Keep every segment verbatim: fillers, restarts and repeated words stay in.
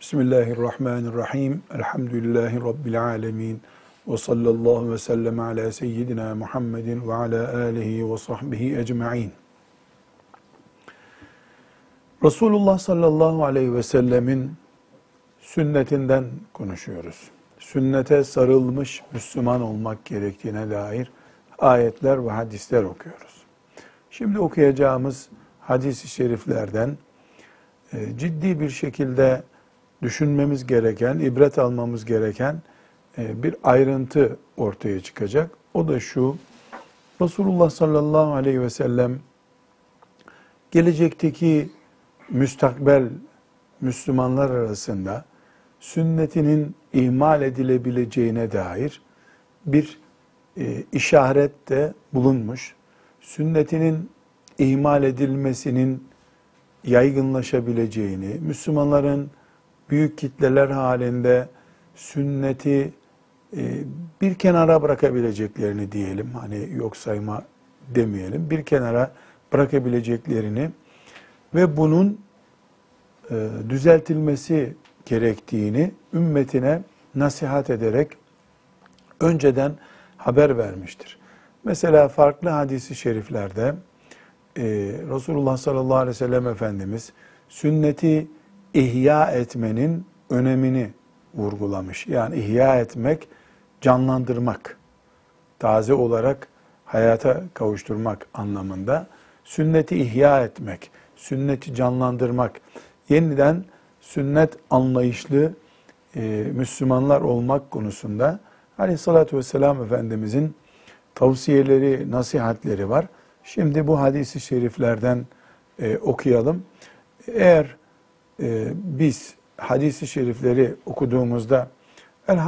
Bismillahirrahmanirrahim. Elhamdülillahi Rabbil alemin. Ve sallallahu ve sellem ala seyyidina Muhammedin ve ala alihi ve sahbihi ecma'in. Resulullah sallallahu aleyhi ve sellemin sünnetinden konuşuyoruz. Sünnete sarılmış Müslüman olmak gerektiğine dair ayetler ve hadisler okuyoruz. Şimdi okuyacağımız hadis-i şeriflerden ciddi bir şekilde düşünmemiz gereken, ibret almamız gereken bir ayrıntı ortaya çıkacak. O da şu: Resulullah sallallahu aleyhi ve sellem gelecekteki müstakbel Müslümanlar arasında sünnetinin ihmal edilebileceğine dair bir işarette bulunmuş. Sünnetinin ihmal edilmesinin yaygınlaşabileceğini, Müslümanların büyük kitleler halinde sünneti bir kenara bırakabileceklerini diyelim, hani yok sayma demeyelim, bir kenara bırakabileceklerini ve bunun düzeltilmesi gerektiğini ümmetine nasihat ederek önceden haber vermiştir. Mesela farklı hadis-i şeriflerde Resulullah sallallahu aleyhi ve sellem Efendimiz sünneti İhya etmenin önemini vurgulamış. Yani ihya etmek, canlandırmak, taze olarak hayata kavuşturmak anlamında. Sünneti ihya etmek, sünneti canlandırmak, yeniden sünnet anlayışlı e, Müslümanlar olmak konusunda Aleyhissalatü vesselam Efendimizin tavsiyeleri, nasihatleri var. Şimdi bu hadis-i şeriflerden e, okuyalım. Eğer Ee, biz hadis-i şerifleri okuduğumuzda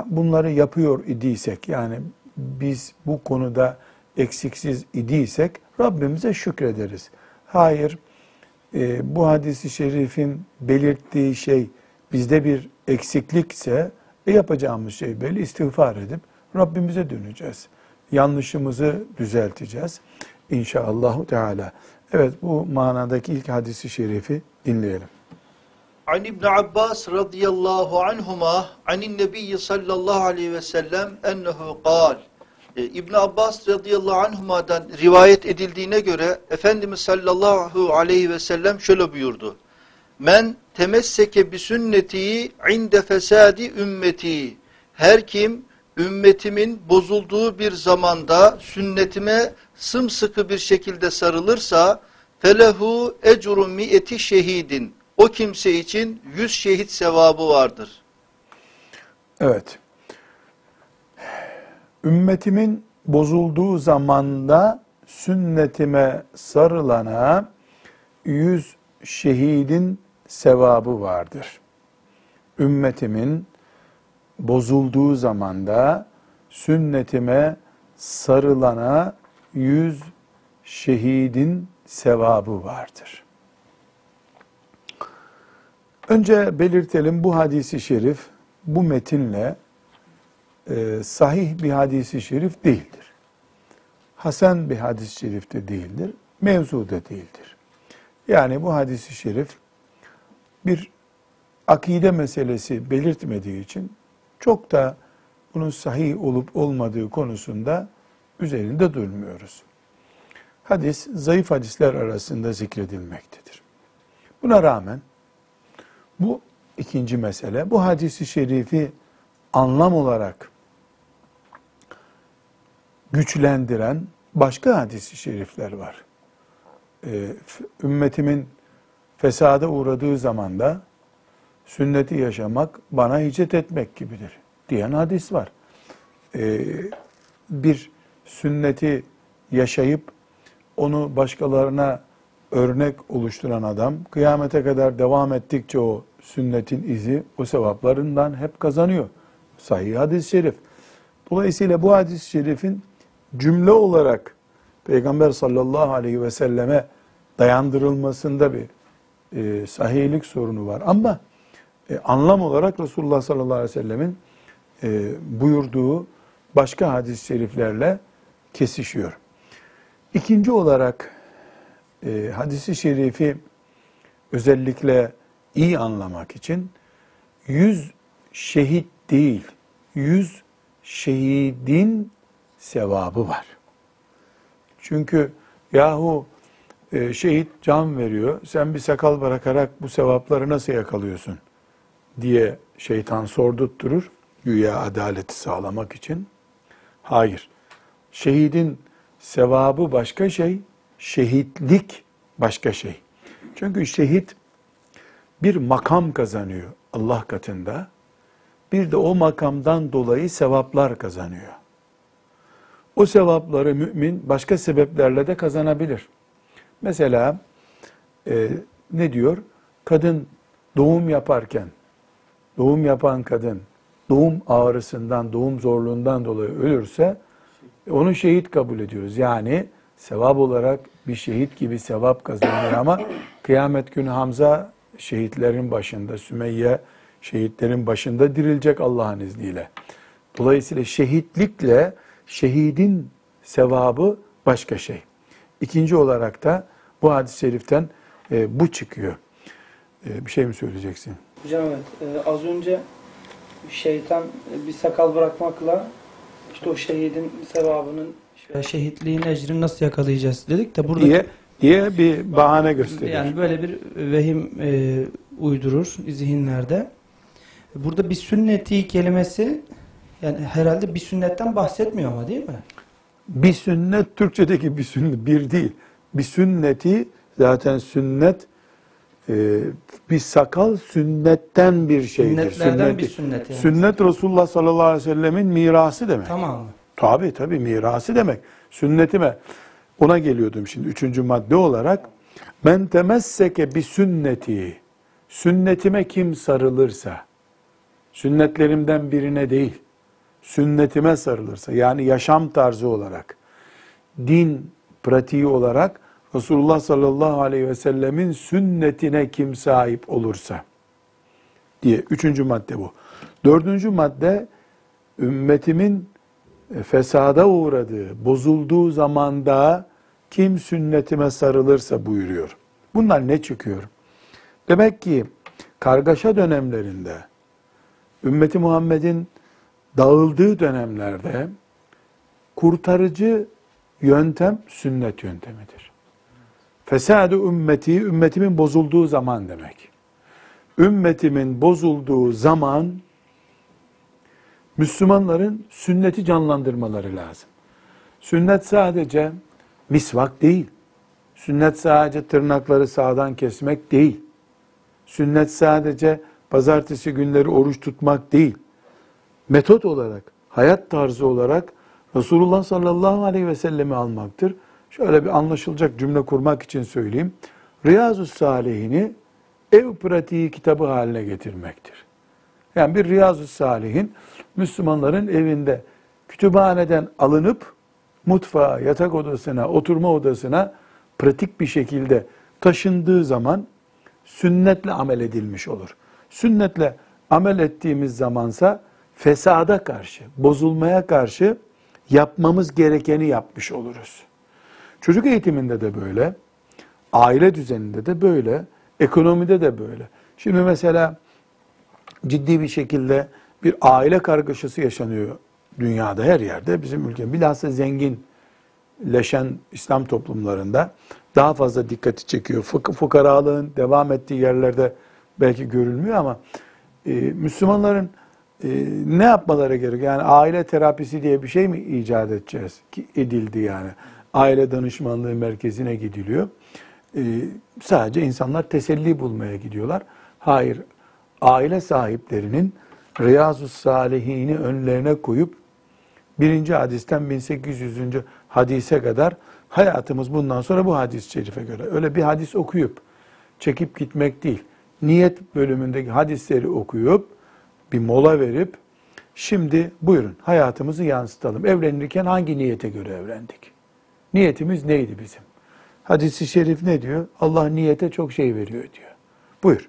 bunları yapıyor idiysek, yani biz bu konuda eksiksiz idiysek Rabbimize şükrederiz. Hayır, e, bu hadis-i şerifin belirttiği şey bizde bir eksiklikse e, yapacağımız şey belli, istiğfar edip Rabbimize döneceğiz. Yanlışımızı düzelteceğiz İnşallahü Teala. Evet, bu manadaki ilk hadis-i şerifi dinleyelim. An İbn-i Abbas radıyallahu anhuma anin nebiyyi sallallahu aleyhi ve sellem ennehu kal. İbn-i Abbas radıyallahu anhuma'dan rivayet edildiğine göre Efendimiz sallallahu aleyhi ve sellem şöyle buyurdu: Men temesseke bi sünneti inde fesadi ümmeti. Her kim ümmetimin bozulduğu bir zamanda sünnetime sımsıkı bir şekilde sarılırsa felehu ecru mi'eti şehidin. O kimse için yüz şehit sevabı vardır. Evet. Ümmetimin bozulduğu zamanda sünnetime sarılana yüz şehidin sevabı vardır. Ümmetimin bozulduğu zamanda sünnetime sarılana yüz şehidin sevabı vardır. Önce belirtelim, bu hadis-i şerif bu metinle e, sahih bir hadis-i şerif değildir. Hasan bir hadis-i şerif de değildir. Mevzu da değildir. Yani bu hadis-i şerif bir akide meselesi belirtmediği için çok da bunun sahih olup olmadığı konusunda üzerinde durmuyoruz. Hadis zayıf hadisler arasında zikredilmektedir. Buna rağmen bu ikinci mesele, bu hadis-i şerifi anlam olarak güçlendiren başka hadis-i şerifler var. Ee, ümmetimin fesada uğradığı zamanda sünneti yaşamak bana hicret etmek gibidir diyen hadis var. Ee, bir sünneti yaşayıp onu başkalarına örnek oluşturan adam, kıyamete kadar devam ettikçe o sünnetin izi, o sevaplarından hep kazanıyor. Sahih hadis-i şerif. Dolayısıyla bu hadis-i şerifin cümle olarak Peygamber sallallahu aleyhi ve selleme dayandırılmasında bir e, sahihlik sorunu var. Ama e, anlam olarak Resulullah sallallahu aleyhi ve sellemin e, buyurduğu başka hadis-i şeriflerle kesişiyor. İkinci olarak e, hadis-i şerifi özellikle iyi anlamak için yüz şehit değil, yüz şehidin sevabı var. Çünkü yahu e, şehit can veriyor, sen bir sakal bırakarak bu sevapları nasıl yakalıyorsun diye şeytan sordurtturur, güya adaleti sağlamak için. Hayır, şehidin sevabı başka şey, şehitlik başka şey. Çünkü şehit bir makam kazanıyor Allah katında, bir de o makamdan dolayı sevaplar kazanıyor. O sevapları mümin başka sebeplerle de kazanabilir. Mesela e, ne diyor? Kadın doğum yaparken, doğum yapan kadın doğum ağrısından, doğum zorluğundan dolayı ölürse onu şehit kabul ediyoruz. Yani sevap olarak bir şehit gibi sevap kazanıyor ama kıyamet günü Hamza şehitlerin başında, Sümeyye şehitlerin başında dirilecek Allah'ın izniyle. Dolayısıyla şehitlikle şehidin sevabı başka şey. İkinci olarak da bu hadis-i şeriften e, bu çıkıyor. E, bir şey mi söyleyeceksin? Hocam evet, e, az önce şeytan bir sakal bırakmakla işte o şehidin sevabının, şehitliğin ecrini nasıl yakalayacağız dedik de burada diye, diye bir bahane gösteriyor. Yani böyle bir vehim e, uydurur zihinlerde. Burada bir sünneti kelimesi, yani herhalde bir sünnetten bahsetmiyor ama değil mi? Bir sünnet, Türkçedeki bir sünnet bir değil. Bir sünneti, zaten sünnet e, bir sakal sünnetten bir şeydir. Sünnetlerden bir sünnet. Yani. Sünnet Resulullah sallallahu aleyhi ve sellemin mirası demek. Tamam mı? Tabii tabii mirası demek. Sünnetime ona geliyordum şimdi üçüncü madde olarak. Men temesseke bi sünneti. Sünnetime kim sarılırsa, sünnetlerimden birine değil, sünnetime sarılırsa, yani yaşam tarzı olarak, din pratiği olarak Resulullah sallallahu aleyhi ve sellemin sünnetine kim sahip olursa diye. Üçüncü madde bu. Dördüncü madde, ümmetimin fesada uğradığı, bozulduğu zamanda kim sünnetime sarılırsa buyuruyor. Bundan ne çıkıyor? Demek ki kargaşa dönemlerinde, ümmeti Muhammed'in dağıldığı dönemlerde kurtarıcı yöntem sünnet yöntemidir. Fesad-ı ümmeti, ümmetimin bozulduğu zaman demek. Ümmetimin bozulduğu zaman Müslümanların sünneti canlandırmaları lazım. Sünnet sadece misvak değil. Sünnet sadece tırnakları sağdan kesmek değil. Sünnet sadece pazartesi günleri oruç tutmak değil. Metot olarak, hayat tarzı olarak Resulullah sallallahu aleyhi ve sellemi almaktır. Şöyle bir anlaşılacak cümle kurmak için söyleyeyim. Riyâzü's-Sâlihîn'i ev pratiği kitabı haline getirmektir. Yani bir Riyâzü's-Sâlihîn Müslümanların evinde kütüphaneden alınıp mutfağa, yatak odasına, oturma odasına pratik bir şekilde taşındığı zaman sünnetle amel edilmiş olur. Sünnetle amel ettiğimiz zamansa fesada karşı, bozulmaya karşı yapmamız gerekeni yapmış oluruz. Çocuk eğitiminde de böyle, aile düzeninde de böyle, ekonomide de böyle. Şimdi mesela ciddi bir şekilde bir aile kargaşası yaşanıyor dünyada, her yerde. Bizim ülke bilhassa zenginleşen İslam toplumlarında daha fazla dikkati çekiyor. Fuk- fukaralığın devam ettiği yerlerde belki görülmüyor ama e, Müslümanların Ee, ne yapmaları gerek? Yani aile terapisi diye bir şey mi icat edeceğiz? Ki edildi yani. Aile danışmanlığı merkezine gidiliyor. Ee, sadece insanlar teselli bulmaya gidiyorlar. Hayır, aile sahiplerinin Riyâzü's-Sâlihîn'i önlerine koyup birinci hadisten bin sekiz yüzüncü hadise kadar Hayatımız bundan sonra bu hadis-i şerife göre. Öyle bir hadis okuyup çekip gitmek değil. Niyet bölümündeki hadisleri okuyup bir mola verip şimdi buyurun hayatımızı yansıtalım. Evlenirken hangi niyete göre evlendik? Niyetimiz neydi bizim? Hadis-i şerif ne diyor? Allah niyete çok şey veriyor diyor. Buyur.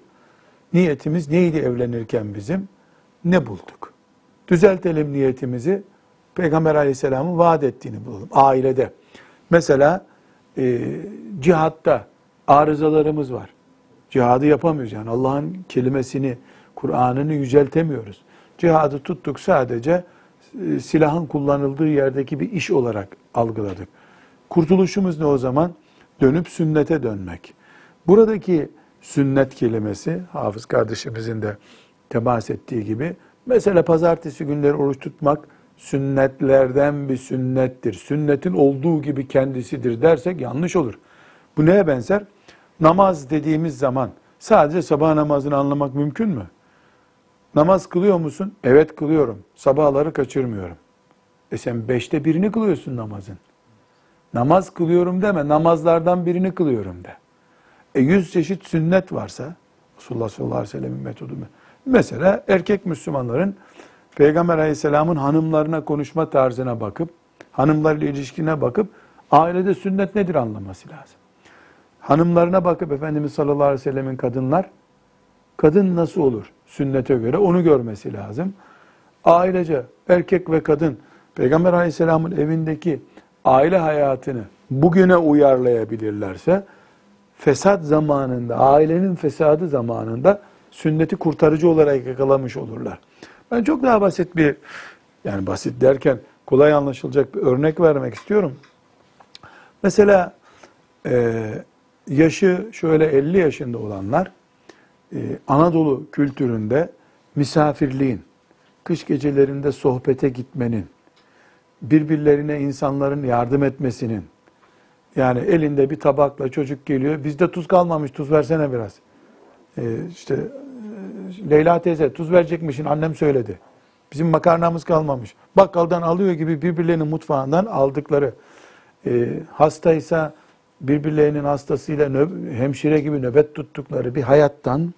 Niyetimiz neydi evlenirken bizim? Ne bulduk? Düzeltelim niyetimizi. Peygamber Aleyhisselam'ın vaat ettiğini bulalım. Ailede. Mesela e, cihatta arızalarımız var. Cihadı yapamıyoruz. Yani Allah'ın kelimesini, Kur'an'ını yüceltemiyoruz. Cihadı tuttuk sadece e, silahın kullanıldığı yerdeki bir iş olarak algıladık. Kurtuluşumuz ne o zaman? Dönüp sünnete dönmek. Buradaki sünnet kelimesi, hafız kardeşimizin de temas ettiği gibi, mesela pazartesi günleri oruç tutmak sünnetlerden bir sünnettir. Sünnetin olduğu gibi kendisidir dersek yanlış olur. Bu neye benzer? Namaz dediğimiz zaman sadece sabah namazını anlamak mümkün mü? Namaz kılıyor musun? Evet kılıyorum. Sabahları kaçırmıyorum. E sen beşte birini kılıyorsun namazın. Namaz kılıyorum deme, namazlardan birini kılıyorum de. E yüz çeşit sünnet varsa, Resulullah sallallahu aleyhi ve sellem'in metodu mu? Mesela erkek Müslümanların Peygamber Aleyhisselam'ın hanımlarına konuşma tarzına bakıp, hanımlarla ilişkine bakıp, ailede sünnet nedir anlaması lazım. Hanımlarına bakıp Efendimiz sallallahu aleyhi ve sellem'in kadınlar, kadın nasıl olur sünnete göre onu görmesi lazım. Ailece erkek ve kadın Peygamber Aleyhisselam'ın evindeki aile hayatını bugüne uyarlayabilirlerse, fesat zamanında, ailenin fesadı zamanında sünneti kurtarıcı olarak yakalamış olurlar. Ben çok daha basit bir, yani basit derken kolay anlaşılacak bir örnek vermek istiyorum. Mesela e, yaşı şöyle elli yaşında olanlar, e, Anadolu kültüründe misafirliğin, kış gecelerinde sohbete gitmenin, birbirlerine insanların yardım etmesinin, yani elinde bir tabakla çocuk geliyor, bizde tuz kalmamış, tuz versene biraz. Ee, işte Leyla teyze tuz verecekmişin, annem söyledi. Bizim makarnamız kalmamış. Bakkaldan alıyor gibi birbirlerinin mutfağından aldıkları, e, hastaysa birbirlerinin hastasıyla nöb- hemşire gibi nöbet tuttukları bir hayattan,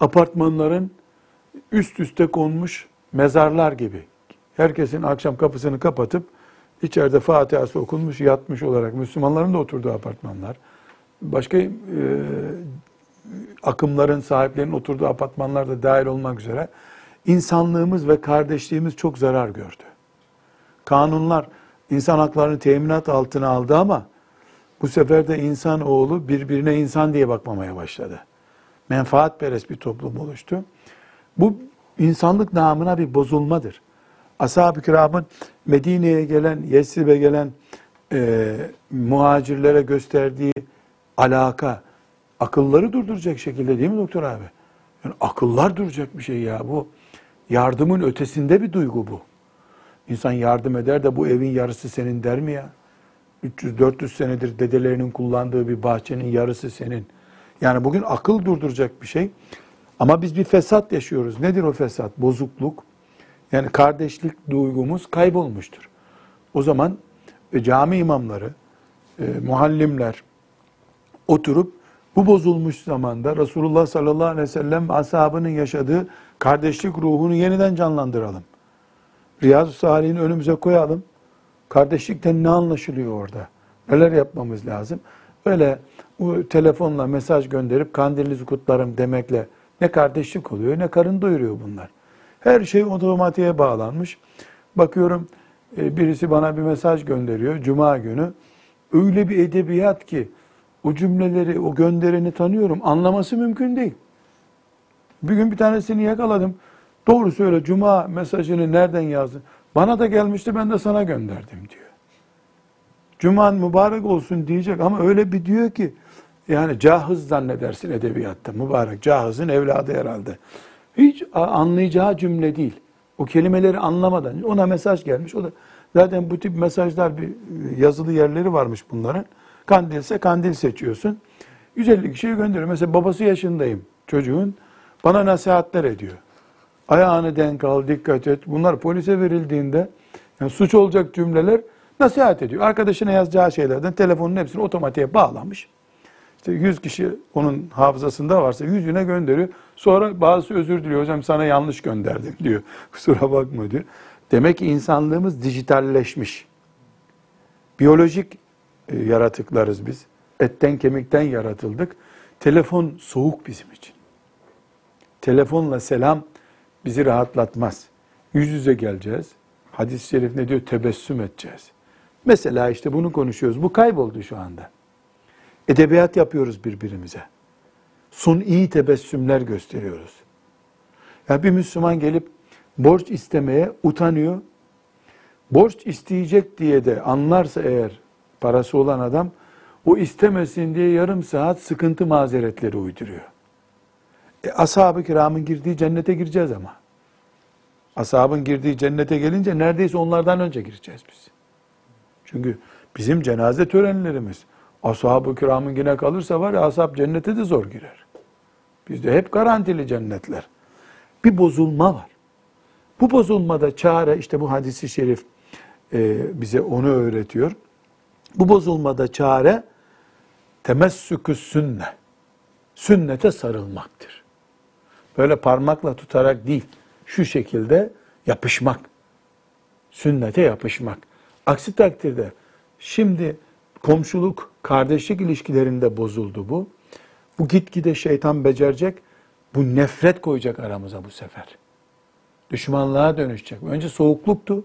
apartmanların üst üste konmuş mezarlar gibi, herkesin akşam kapısını kapatıp içeride Fatiha'sı okunmuş, yatmış olarak Müslümanların da oturduğu apartmanlar, başka e, akımların, sahiplerinin oturduğu apartmanlar da dahil olmak üzere insanlığımız ve kardeşliğimiz çok zarar gördü. Kanunlar insan haklarını teminat altına aldı ama bu sefer de insanoğlu birbirine insan diye bakmamaya başladı. Menfaatperest bir toplum oluştu. Bu insanlık namına bir bozulmadır. Ashab-ı kiramın Medine'ye gelen, Yesrib'e gelen e, muhacirlere gösterdiği alaka, akılları durduracak şekilde değil mi doktor abi? Yani akıllar duracak bir şey ya bu. Yardımın ötesinde bir duygu bu. İnsan yardım eder de bu evin yarısı senin der mi ya? üç yüz dört yüz senedir dedelerinin kullandığı bir bahçenin yarısı senin. Yani bugün akıl durduracak bir şey. Ama biz bir fesat yaşıyoruz. Nedir o fesat? Bozukluk. Yani kardeşlik duygumuz kaybolmuştur. O zaman e, cami imamları, e, muallimler oturup bu bozulmuş zamanda Resulullah sallallahu aleyhi ve sellem ashabının yaşadığı kardeşlik ruhunu yeniden canlandıralım. Riyâzü's-Sâlihîn'i önümüze koyalım. Kardeşlikten ne anlaşılıyor orada? Neler yapmamız lazım? Öyle o, telefonla mesaj gönderip kandilinizi kutlarım demekle ne kardeşlik oluyor ne karın doyuruyor bunlar. Her şey otomatiğe bağlanmış. Bakıyorum birisi bana bir mesaj gönderiyor Cuma günü. Öyle bir edebiyat ki o cümleleri, o göndereni tanıyorum. Anlaması mümkün değil. Bir gün bir tanesini yakaladım. Doğru söyle Cuma mesajını nereden yazdın? Bana da gelmişti ben de sana gönderdim diyor. Cuman mübarek olsun diyecek ama öyle bir diyor ki yani Cahiz zannedersin edebiyatta mübarek. Cahiz'in evladı herhalde. Hiç anlayacağı cümle değil. O kelimeleri anlamadan ona mesaj gelmiş. O da zaten bu tip mesajlar bir yazılı yerleri varmış bunların. Kandilse kandil seçiyorsun. yüz elli kişiye gönderiyor. Mesela babası yaşındayım çocuğun. Bana nasihatler ediyor. Ayağını denk al, dikkat et. Bunlar polise verildiğinde yani suç olacak cümleler nasihat ediyor. Arkadaşına yazacağı şeylerden telefonun hepsini otomatiğe bağlamış. İşte yüz kişi onun hafızasında varsa yüzüne gönderiyor. Sonra bazısı özür diliyor. Hocam sana yanlış gönderdim diyor. Kusura bakma diyor. Demek ki insanlığımız dijitalleşmiş. Biyolojik yaratıklarız biz. Etten kemikten yaratıldık. Telefon soğuk bizim için. Telefonla selam bizi rahatlatmaz. Yüz yüze geleceğiz. Hadis-i şerif ne diyor? Tebessüm edeceğiz. Mesela işte bunu konuşuyoruz. Bu kayboldu şu anda. Edebiyat yapıyoruz birbirimize. Suni tebessümler gösteriyoruz. Ya bir Müslüman gelip borç istemeye utanıyor. Borç isteyecek diye de anlarsa eğer parası olan adam, o istemesin diye yarım saat sıkıntı mazeretleri uyduruyor. E, ashab-ı kiramın girdiği cennete gireceğiz ama. Ashabın girdiği cennete gelince neredeyse onlardan önce gireceğiz biz. Çünkü bizim cenaze törenlerimiz ashab-ı kiramın yine kalırsa var ya, ashab cennete de zor girer. Bizde hep garantili cennetler. Bir bozulma var. Bu bozulmada çare, işte bu hadisi şerif e, bize onu öğretiyor. Bu bozulmada çare temessükü sünne. Sünnete sarılmaktır. Böyle parmakla tutarak değil, şu şekilde yapışmak. Sünnete yapışmak. Aksi takdirde şimdi komşuluk, kardeşlik ilişkilerinde bozuldu bu. Bu gitgide şeytan becerecek. Bu nefret koyacak aramıza bu sefer. Düşmanlığa dönüşecek. Önce soğukluktu.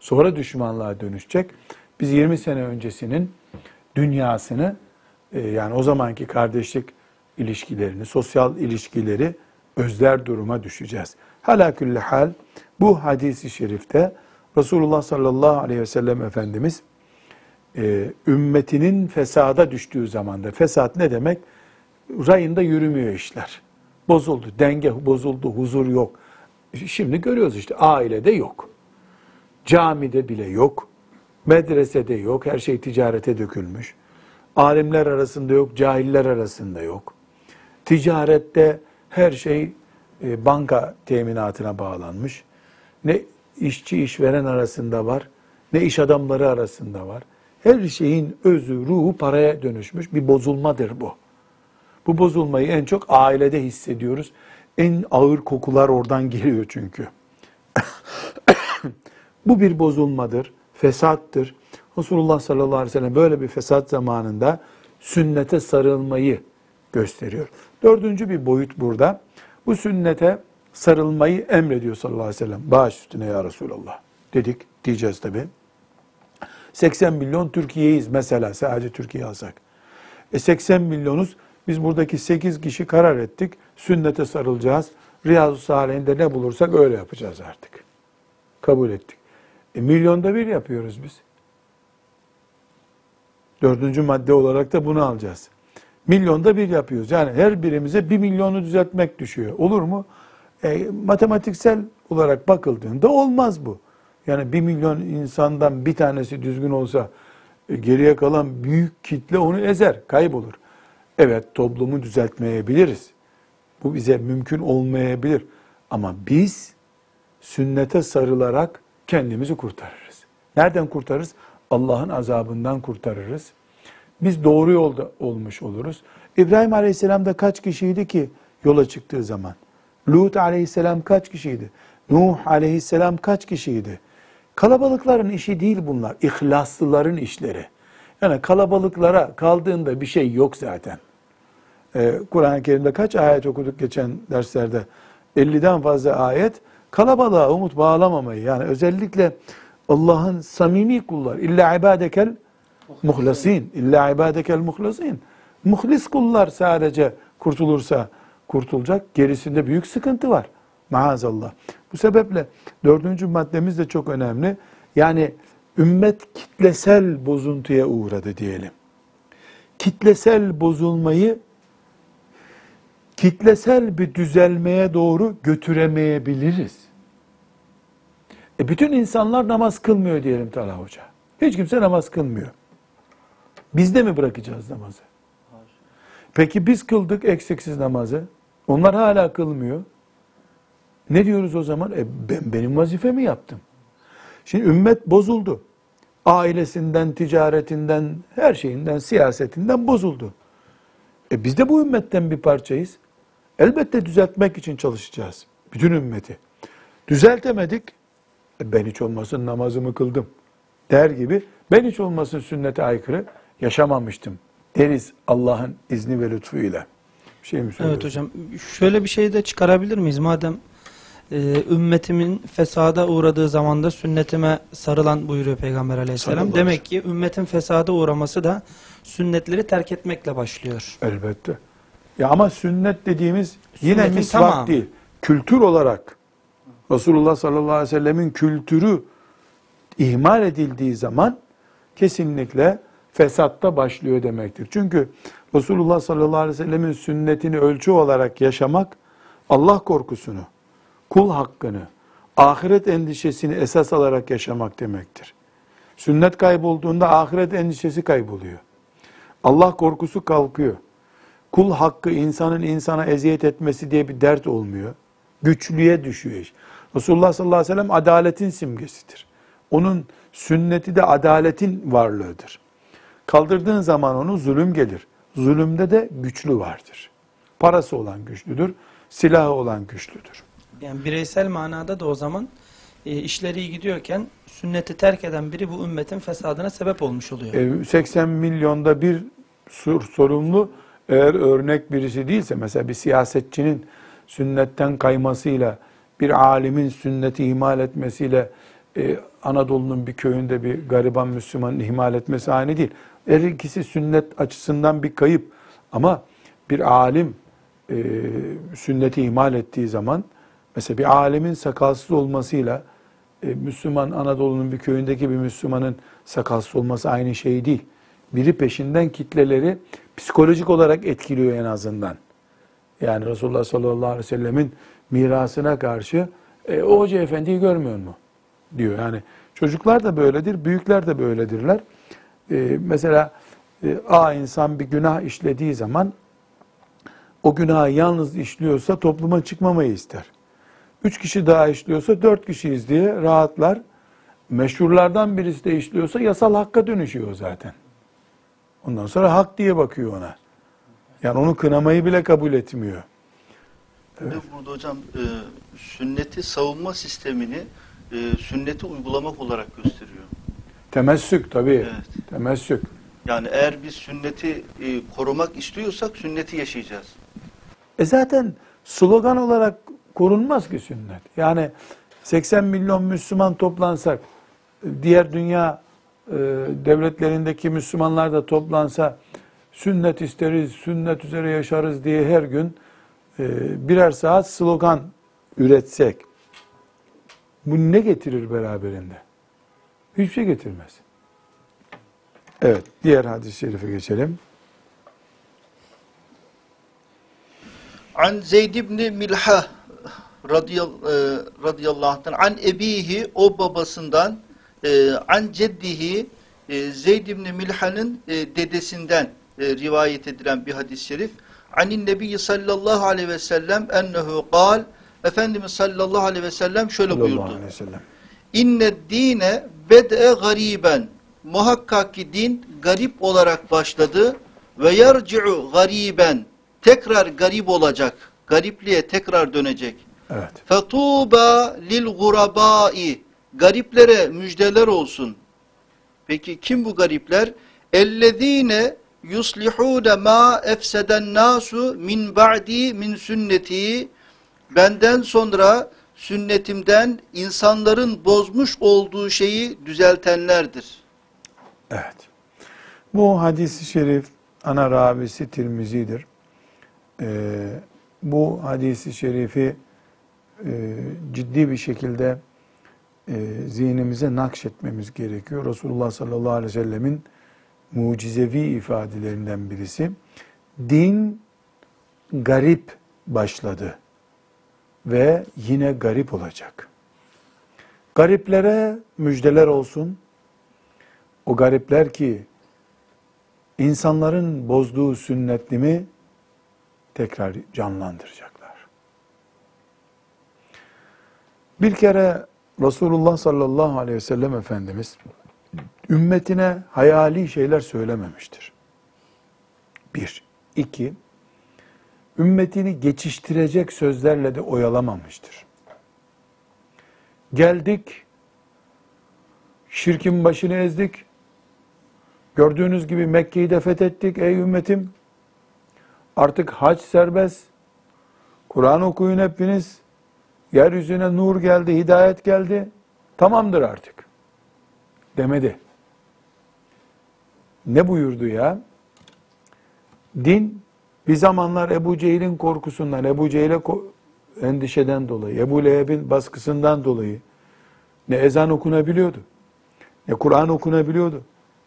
Sonra düşmanlığa dönüşecek. Biz yirmi sene öncesinin dünyasını, yani o zamanki kardeşlik ilişkilerini, sosyal ilişkileri özler duruma düşeceğiz. Halakülle hal, bu hadisi şerifte Resulullah sallallahu aleyhi ve sellem Efendimiz e, ümmetinin fesada düştüğü zamanda, fesat ne demek? Rayında yürümüyor işler. Bozuldu, denge bozuldu, huzur yok. Şimdi görüyoruz işte, ailede yok. Camide bile yok. Medresede yok, her şey ticarete dökülmüş. Alimler arasında yok, cahiller arasında yok. Ticarette her şey e, banka teminatına bağlanmış. Ne işçi işveren arasında var, ne iş adamları arasında var. Her şeyin özü, ruhu paraya dönüşmüş bir bozulmadır bu. Bu bozulmayı en çok ailede hissediyoruz. En ağır kokular oradan geliyor çünkü. Bu bir bozulmadır. Fesattır. Resulullah sallallahu aleyhi ve sellem böyle bir fesat zamanında sünnete sarılmayı gösteriyor. Dördüncü bir boyut burada. Bu sünnete sarılmayı emrediyor sallallahu aleyhi ve sellem. Baş üstüne ya Resulallah dedik, diyeceğiz tabi. seksen milyon Türkiye'yiz mesela, sadece Türkiye alsak. E seksen milyonuz, biz buradaki sekiz kişi karar ettik, sünnete sarılacağız. Riyâzü's-Sâlihîn'de ne bulursak öyle yapacağız artık. Kabul ettik. E, milyonda bir yapıyoruz biz. Dördüncü madde olarak da bunu alacağız. Milyonda bir yapıyoruz. Yani her birimize bir milyonu düzeltmek düşüyor. Olur mu? E, matematiksel olarak bakıldığında olmaz bu. Yani bir milyon insandan bir tanesi düzgün olsa e, geriye kalan büyük kitle onu ezer, kaybolur. Evet, toplumu düzeltmeyebiliriz. Bu bize mümkün olmayabilir. Ama biz sünnete sarılarak kendimizi kurtarırız. Nereden kurtarırız? Allah'ın azabından kurtarırız. Biz doğru yolda olmuş oluruz. İbrahim Aleyhisselam da kaç kişiydi ki yola çıktığı zaman? Lut Aleyhisselam kaç kişiydi? Nuh Aleyhisselam kaç kişiydi? Kalabalıkların işi değil bunlar. İhlaslıların işleri. Yani kalabalıklara kaldığında bir şey yok zaten. Ee, Kur'an-ı Kerim'de kaç ayet okuduk geçen derslerde? elliden fazla ayet. Kalabalığa umut bağlamamayı, yani özellikle Allah'ın samimi kullar, illa ibadekel muhlasin, illa ibadekel muhlasin, muhlis kullar sadece kurtulursa kurtulacak, gerisinde büyük sıkıntı var maazallah. Bu sebeple dördüncü maddemiz de çok önemli. Yani ümmet kitlesel bozuntuya uğradı diyelim. Kitlesel bozulmayı kitlesel bir düzelmeye doğru götüremeyebiliriz. E bütün insanlar namaz kılmıyor diyelim Talha Hoca. Hiç kimse namaz kılmıyor. Biz de mi bırakacağız namazı? Peki biz kıldık eksiksiz namazı. Onlar hala kılmıyor. Ne diyoruz o zaman? E ben, benim vazifemi yaptım. Şimdi ümmet bozuldu. Ailesinden, ticaretinden, her şeyinden, siyasetinden bozuldu. E biz de bu ümmetten bir parçayız. Elbette düzeltmek için çalışacağız. Bütün ümmeti. Düzeltemedik, e ben hiç olmasın namazımı kıldım der gibi, ben hiç olmasın sünnete aykırı yaşamamıştım deriz Allah'ın izni ve lütfuyla. Bir şey mi söylüyorsun? Evet hocam, şöyle bir şey de çıkarabilir miyiz? Madem e, ümmetimin fesada uğradığı zamanda sünnetime sarılan buyuruyor Peygamber Aleyhisselam. Sarılır. Demek ki ümmetin fesada uğraması da sünnetleri terk etmekle başlıyor. Elbette. Ya ama sünnet dediğimiz yine sünnetin misvak tamam. değil. Kültür olarak Resulullah sallallahu aleyhi ve sellemin kültürü ihmal edildiği zaman kesinlikle fesatta başlıyor demektir. Çünkü Resulullah sallallahu aleyhi ve sellemin sünnetini ölçü olarak yaşamak, Allah korkusunu, kul hakkını, ahiret endişesini esas alarak yaşamak demektir. Sünnet kaybolduğunda ahiret endişesi kayboluyor. Allah korkusu kalkıyor. Kul hakkı, insanın insana eziyet etmesi diye bir dert olmuyor. Güçlüğe düşüyor iş. Resulullah sallallahu aleyhi ve sellem adaletin simgesidir. Onun sünneti de adaletin varlığıdır. Kaldırdığın zaman onu zulüm gelir. Zulümde de güçlü vardır. Parası olan güçlüdür, silahı olan güçlüdür. Yani bireysel manada da o zaman e, işleri iyi gidiyorken sünneti terk eden biri bu ümmetin fesadına sebep olmuş oluyor. E, seksen milyonda bir sorumlu, eğer örnek birisi değilse, mesela bir siyasetçinin sünnetten kaymasıyla, bir alimin sünneti ihmal etmesiyle, e, Anadolu'nun bir köyünde bir gariban Müslümanın ihmal etmesi aynı değil. Her ikisi sünnet açısından bir kayıp. Ama bir alim e, sünneti ihmal ettiği zaman, mesela bir alimin sakalsız olmasıyla e, Müslüman, Anadolu'nun bir köyündeki bir Müslümanın sakalsız olması aynı şey değil. Biri peşinden kitleleri psikolojik olarak etkiliyor en azından. Yani Resulullah sallallahu aleyhi ve sellemin mirasına karşı e, o hoca efendiyi görmüyor mu diyor. Yani çocuklar da böyledir, büyükler de böyledirler. Ee, mesela e, a insan bir günah işlediği zaman o günahı yalnız işliyorsa topluma çıkmamayı ister. Üç kişi daha işliyorsa dört kişiyiz diye rahatlar. Meşhurlardan birisi de işliyorsa yasal hakka dönüşüyor zaten. Ondan sonra hak diye bakıyor ona. Yani onu kınamayı bile kabul etmiyor. Evet. Burada hocam e, sünneti savunma sistemini e, sünneti uygulamak olarak gösteriyor. Temessük tabii. Evet. Temessük. Yani eğer biz sünneti e, korumak istiyorsak sünneti yaşayacağız. E zaten slogan olarak korunmaz ki sünnet. Yani seksen milyon Müslüman toplansak, diğer dünya e, devletlerindeki Müslümanlar da toplansa, sünnet isteriz, sünnet üzere yaşarız diye her gün e, birer saat slogan üretsek, bu ne getirir beraberinde? Hiçbir şey getirmez. Evet, diğer hadis-i şerife geçelim. An Zeyd ibn Milha radıyallahu anh'tan, an ebihi, o babasından, an ceddihi, Zeyd ibn Milha'nın dedesinden rivayet edilen bir hadis-i şerif. Anin Nebi sallallahu aleyhi ve sellem ennehu kal, Efendimiz sallallahu aleyhi ve sellem şöyle buyurdu. İnne dine bed'e gariben, muhakkak ki din garip olarak başladı, ve yerci'u gariben, tekrar garip olacak, garipliğe tekrar dönecek. Evet. Fetuba lil gurabai, gariplere müjdeler olsun. Peki kim bu garipler? Ellezine yuslihune ma efseden nasu min ba'di min sünneti, benden sonra sünnetimden insanların bozmuş olduğu şeyi düzeltenlerdir. Evet. Bu hadis-i şerif ana ravisi Tirmizi'dir. Ee, bu hadis-i şerifi e, ciddi bir şekilde e, zihnimize nakşetmemiz gerekiyor. Resulullah sallallahu aleyhi ve sellemin mucizevi ifadelerinden birisi. Din garip başladı ve yine garip olacak. Gariplere müjdeler olsun. O garipler ki insanların bozduğu sünnetimi tekrar canlandıracaklar. Bir kere Resulullah sallallahu aleyhi ve sellem Efendimiz ümmetine hayali şeyler söylememiştir. Bir. İki, ümmetini geçiştirecek sözlerle de oyalamamıştır. Geldik, şirkin başını ezdik, gördüğünüz gibi Mekke'yi de fethettik ey ümmetim, artık hac serbest, Kur'an okuyun hepiniz, yeryüzüne nur geldi, hidayet geldi, tamamdır artık demedi. Ne buyurdu ya? Din bir zamanlar Ebu Cehil'in korkusundan, Ebu Cehil'e endişeden dolayı, Ebu Leheb'in baskısından dolayı ne ezan okunabiliyordu, ne Kur'an okunabiliyordu,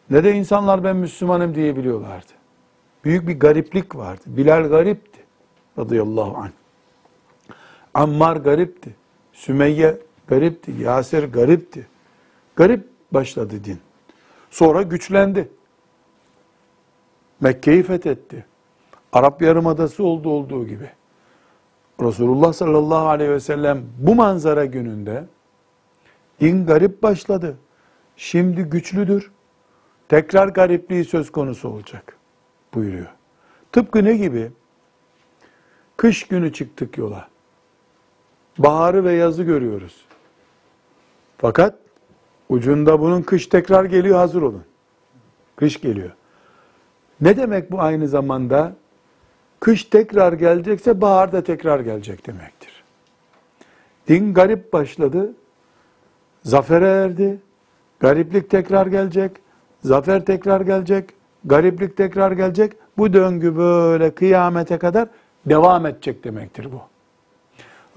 ne de insanlar ben Müslümanım diyebiliyorlardı. Büyük bir gariplik vardı. Bilal garipti radıyallahu anh. Ammar garipti. Sümeyye garipti. Yasir garipti. Garip başladı din. Sonra güçlendi. Mekke'yi fethetti. Arap Yarımadası oldu olduğu gibi. Resulullah sallallahu aleyhi ve sellem bu manzara gününde din garip başladı. Şimdi güçlüdür. Tekrar garipliği söz konusu olacak buyuruyor. Tıpkı ne gibi? Kış günü çıktık yola. Baharı ve yazı görüyoruz. Fakat ucunda bunun kış tekrar geliyor, hazır olun. Kış geliyor. Ne demek bu aynı zamanda? Kış tekrar gelecekse bahar da tekrar gelecek demektir. Din garip başladı, zafere erdi, gariplik tekrar gelecek, zafer tekrar gelecek, gariplik tekrar gelecek. Bu döngü böyle kıyamete kadar devam edecek demektir bu.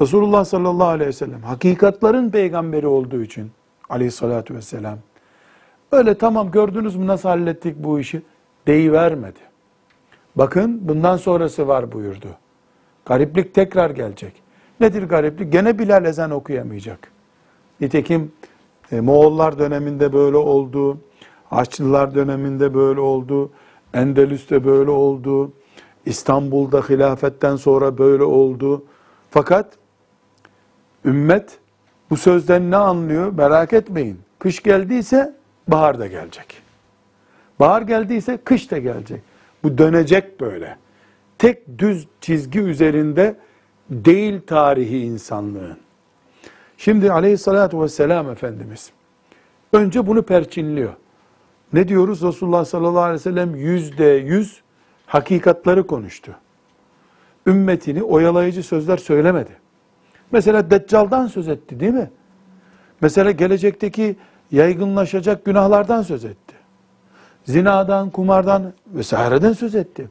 Resulullah sallallahu aleyhi ve sellem hakikatların peygamberi olduğu için aleyhissalatü vesselam öyle tamam gördünüz mü nasıl hallettik bu işi deyivermedi. Bakın bundan sonrası var buyurdu. Gariplik tekrar gelecek. Nedir gariplik? Gene Bilal ezan okuyamayacak. Nitekim e, Moğollar döneminde böyle oldu. Haçlılar döneminde böyle oldu. Endülüs'te böyle oldu. İstanbul'da hilafetten sonra böyle oldu. Fakat ümmet bu sözden ne anlıyor? Merak etmeyin. Kış geldiyse bahar da gelecek. Bahar geldiyse kış da gelecek. Bu dönecek böyle. Tek düz çizgi üzerinde değil tarihi insanlığın. Şimdi aleyhissalatu vesselam Efendimiz önce bunu perçinliyor. Ne diyoruz? Resulullah sallallahu aleyhi ve sellem yüzde yüz hakikatları konuştu. Ümmetini oyalayıcı sözler söylemedi. Mesela Deccal'dan söz etti değil mi? Mesela gelecekteki yaygınlaşacak günahlardan söz etti. Zinadan, kumardan vesaireden söz etti.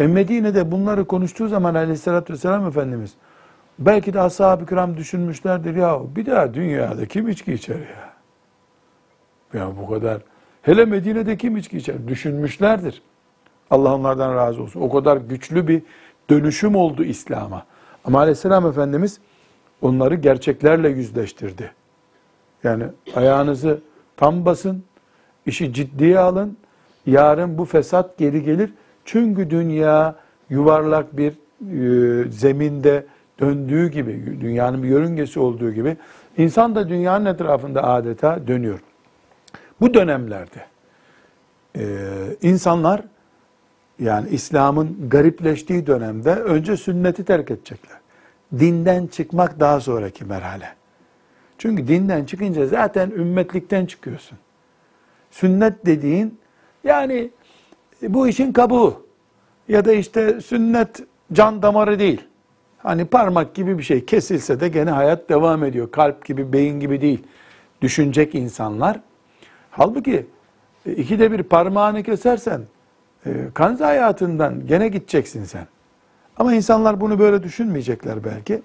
E Medine'de bunları konuştuğu zaman aleyhissalatü vesselam Efendimiz belki de ashab-ı kiram düşünmüşlerdir ya bir daha dünyada kim içki içer ya? Ya bu kadar. Hele Medine'de kim içki içer? Düşünmüşlerdir. Allah onlardan razı olsun. O kadar güçlü bir dönüşüm oldu İslam'a. Ama aleyhisselam Efendimiz onları gerçeklerle yüzleştirdi. Yani ayağınızı tam basın, işi ciddiye alın, yarın bu fesat geri gelir. Çünkü dünya yuvarlak bir e, zeminde döndüğü gibi, dünyanın bir yörüngesi olduğu gibi, insan da dünyanın etrafında adeta dönüyor. Bu dönemlerde e, insanlar, yani İslam'ın garipleştiği dönemde önce sünneti terk edecekler. Dinden çıkmak daha sonraki merhale. Çünkü dinden çıkınca zaten ümmetlikten çıkıyorsun. Sünnet dediğin yani bu işin kabuğu ya da işte sünnet can damarı değil. Hani parmak gibi bir şey kesilse de gene hayat devam ediyor. Kalp gibi, beyin gibi değil. Düşünecek insanlar. Halbuki ikide bir parmağını kesersen kanza hayatından gene gideceksin sen. Ama insanlar bunu böyle düşünmeyecekler belki.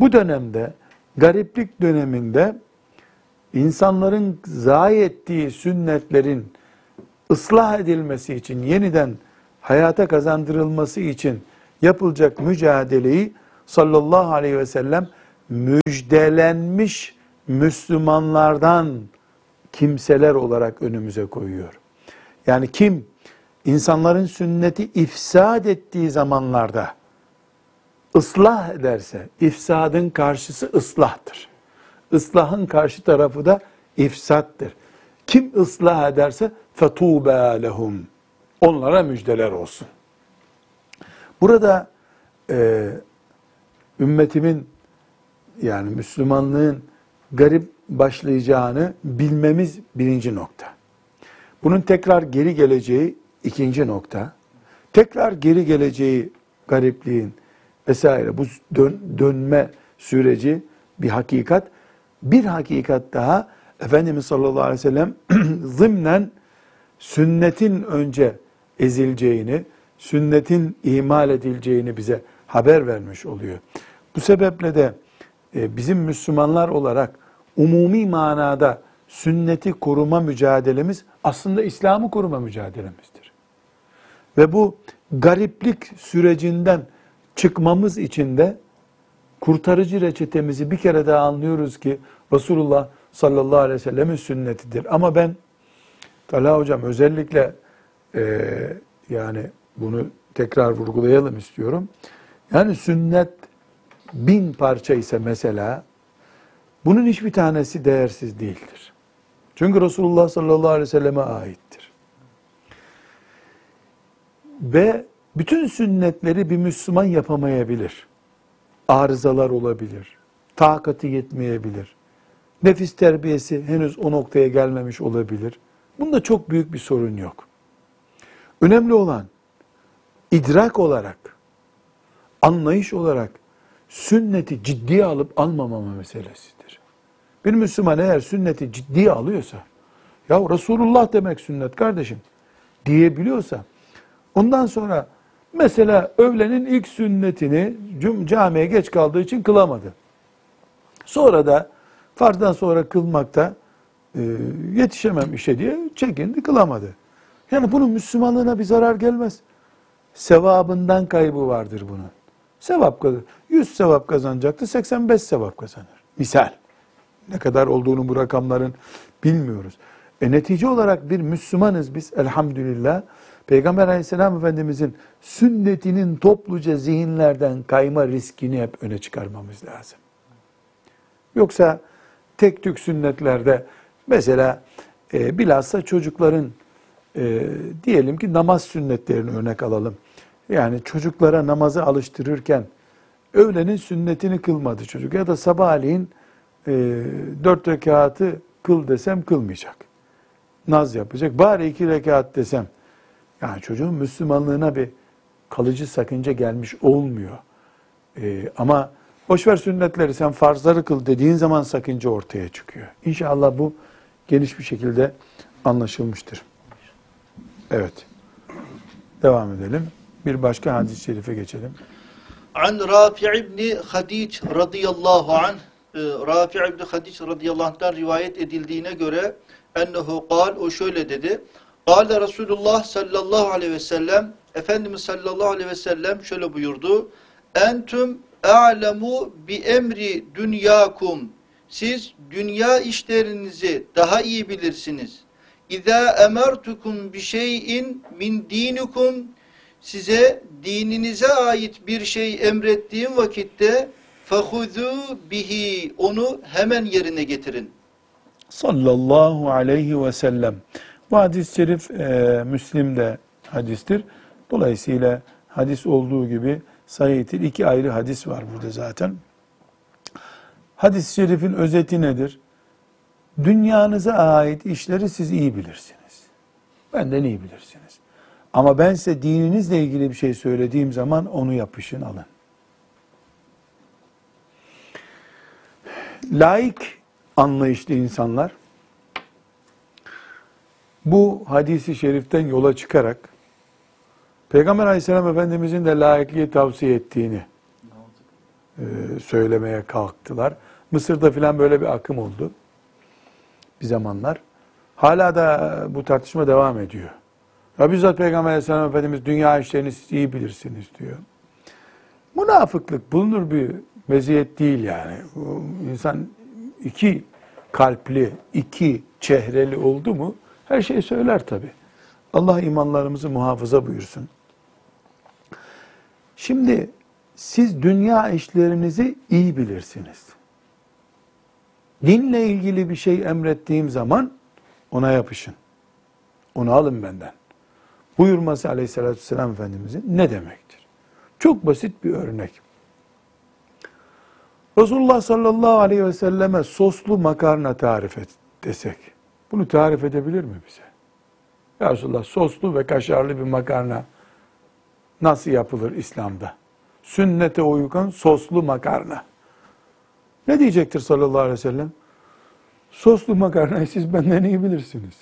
Bu dönemde, gariplik döneminde insanların zayi ettiği sünnetlerin ıslah edilmesi için, yeniden hayata kazandırılması için yapılacak mücadeleyi sallallahu aleyhi ve sellem müjdelenmiş Müslümanlardan kimseler olarak önümüze koyuyor. Yani kim İnsanların sünneti ifsad ettiği zamanlarda ıslah ederse, ifsadın karşısı ıslahtır. Islahın karşı tarafı da ifsattır. Kim ıslah ederse فَتُوبَا لَهُمْ onlara müjdeler olsun. Burada e, ümmetimin yani Müslümanlığın garip başlayacağını bilmemiz birinci nokta. Bunun tekrar geri geleceği ikinci nokta. Tekrar geri geleceği garipliğin vesaire bu dön, dönme süreci bir hakikat. Bir hakikat daha Efendimiz sallallahu aleyhi ve sellem zımnen sünnetin önce ezileceğini, sünnetin ihmal edileceğini bize haber vermiş oluyor. Bu sebeple de e, bizim Müslümanlar olarak umumi manada sünneti koruma mücadelemiz aslında İslam'ı koruma mücadelemizdir. Ve bu gariplik sürecinden çıkmamız için de kurtarıcı reçetemizi bir kere daha anlıyoruz ki Resulullah sallallahu aleyhi ve sellem'in sünnetidir. Ama ben Talha Hocam özellikle e, yani bunu tekrar vurgulayalım istiyorum. Yani sünnet bin parça ise mesela bunun hiçbir tanesi değersiz değildir. Çünkü Resulullah sallallahu aleyhi ve selleme aittir. Ve bütün sünnetleri bir Müslüman yapamayabilir. Arızalar olabilir. Takati yetmeyebilir. Nefis terbiyesi henüz o noktaya gelmemiş olabilir. Bunda çok büyük bir sorun yok. Önemli olan idrak olarak, anlayış olarak sünneti ciddiye alıp almamama meselesidir. Bir Müslüman eğer sünneti ciddiye alıyorsa, ya Resulullah demek sünnet kardeşim diyebiliyorsa, ondan sonra mesela öğlenin ilk sünnetini camiye geç kaldığı için kılamadı. Sonra da farzdan sonra kılmakta e, yetişemem işe diye çekindi, kılamadı. Yani bunun Müslümanlığına bir zarar gelmez. Sevabından kaybı vardır bunun. Sevap kazanır. yüz sevap kazanacaktı, seksen beş sevap kazanır. Misal. Ne kadar olduğunu bu rakamların bilmiyoruz. E netice olarak bir Müslümanız biz elhamdülillah. Peygamber Aleyhisselam Efendimizin sünnetinin topluca zihinlerden kayma riskini hep öne çıkarmamız lazım. Yoksa tek tük sünnetlerde mesela e, bilhassa çocukların e, diyelim ki namaz sünnetlerini örnek alalım. Yani çocuklara namazı alıştırırken öğlenin sünnetini kılmadı çocuk ya da sabahleyin e, dört rekatı kıl desem kılmayacak. Naz yapacak. Bari iki rekat desem. Yani çocuğun Müslümanlığına bir kalıcı sakınca gelmiş olmuyor. E, ama boşver sünnetleri sen farzları kıl dediğin zaman sakınca ortaya çıkıyor. İnşallah bu geniş bir şekilde anlaşılmıştır. Evet. Devam edelim. Bir başka hadis-i şerife geçelim. An Rafi ibn-i Hadic radıyallahu anh, Rafi ibn-i Hadic radıyallahu anh'tan rivayet edildiğine göre ennehu kal, o şöyle dedi. Kale Resulullah sallallahu aleyhi ve sellem, Efendimiz sallallahu aleyhi ve sellem şöyle buyurdu. Entüm e'lemu bi emri dünyakum. Siz dünya işlerinizi daha iyi bilirsiniz. İzâ emertukum bi şeyin min dinikum. Size dininize ait bir şey emrettiğim vakitte فَخُذُوا بِهِ onu hemen yerine getirin. Sallallahu aleyhi ve sellem. Bu hadis-i şerif e, Müslim'de hadistir. Dolayısıyla hadis olduğu gibi sahihtir. İki ayrı hadis var burada zaten. Hadis-i şerifin özeti nedir? Dünyanıza ait işleri siz iyi bilirsiniz. Benden iyi bilirsiniz. Ama ben size dininizle ilgili bir şey söylediğim zaman onu yapışın, alın. Laik anlayışlı insanlar bu hadisi şeriften yola çıkarak Peygamber Aleyhisselam Efendimizin de laikliği tavsiye ettiğini e, söylemeye kalktılar. Mısır'da filan böyle bir akım oldu bir zamanlar. Hala da bu tartışma devam ediyor. Ya bizzat Peygamber Aleyhisselam Efendimiz dünya işlerini siz iyi bilirsiniz diyor. Münafıklık bulunur bir meziyet değil yani. O insan iki kalpli, iki çehreli oldu mu her şeyi söyler tabii. Allah imanlarımızı muhafaza buyursun. Şimdi siz dünya işlerinizi iyi bilirsiniz. Dinle ilgili bir şey emrettiğim zaman ona yapışın. Onu alın benden. Buyurması Aleyhisselatü Vesselam Efendimizin ne demektir? Çok basit bir örnek. Resulullah sallallahu aleyhi ve selleme soslu makarna tarif et desek, bunu tarif edebilir mi bize? Ya Resulullah, soslu ve kaşarlı bir makarna nasıl yapılır İslam'da? Sünnete uygun soslu makarna. Ne diyecektir sallallahu aleyhi ve sellem? Soslu makarnayı siz benden iyi bilirsiniz.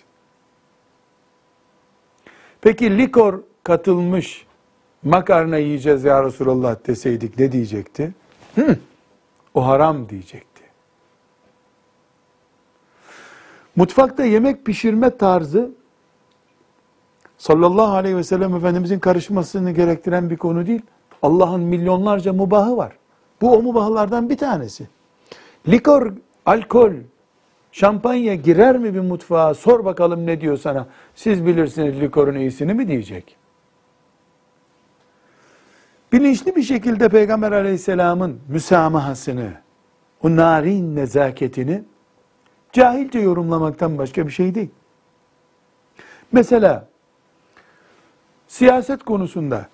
Peki likor katılmış makarna yiyeceğiz ya Resulullah deseydik ne diyecekti? Hı, o haram diyecekti. Mutfakta yemek pişirme tarzı sallallahu aleyhi ve sellem Efendimizin karışmasını gerektiren bir konu değil. Allah'ın milyonlarca mubahı var. Bu o mubahlardan bir tanesi. Likor, alkol, şampanya girer mi bir mutfağa? Sor bakalım ne diyor sana? Siz bilirsiniz likorun iyisini mi diyecek? Bilinçli bir şekilde Peygamber Aleyhisselam'ın müsamahasını, o narin nezaketini cahilce yorumlamaktan başka bir şey değil. Mesela siyaset konusunda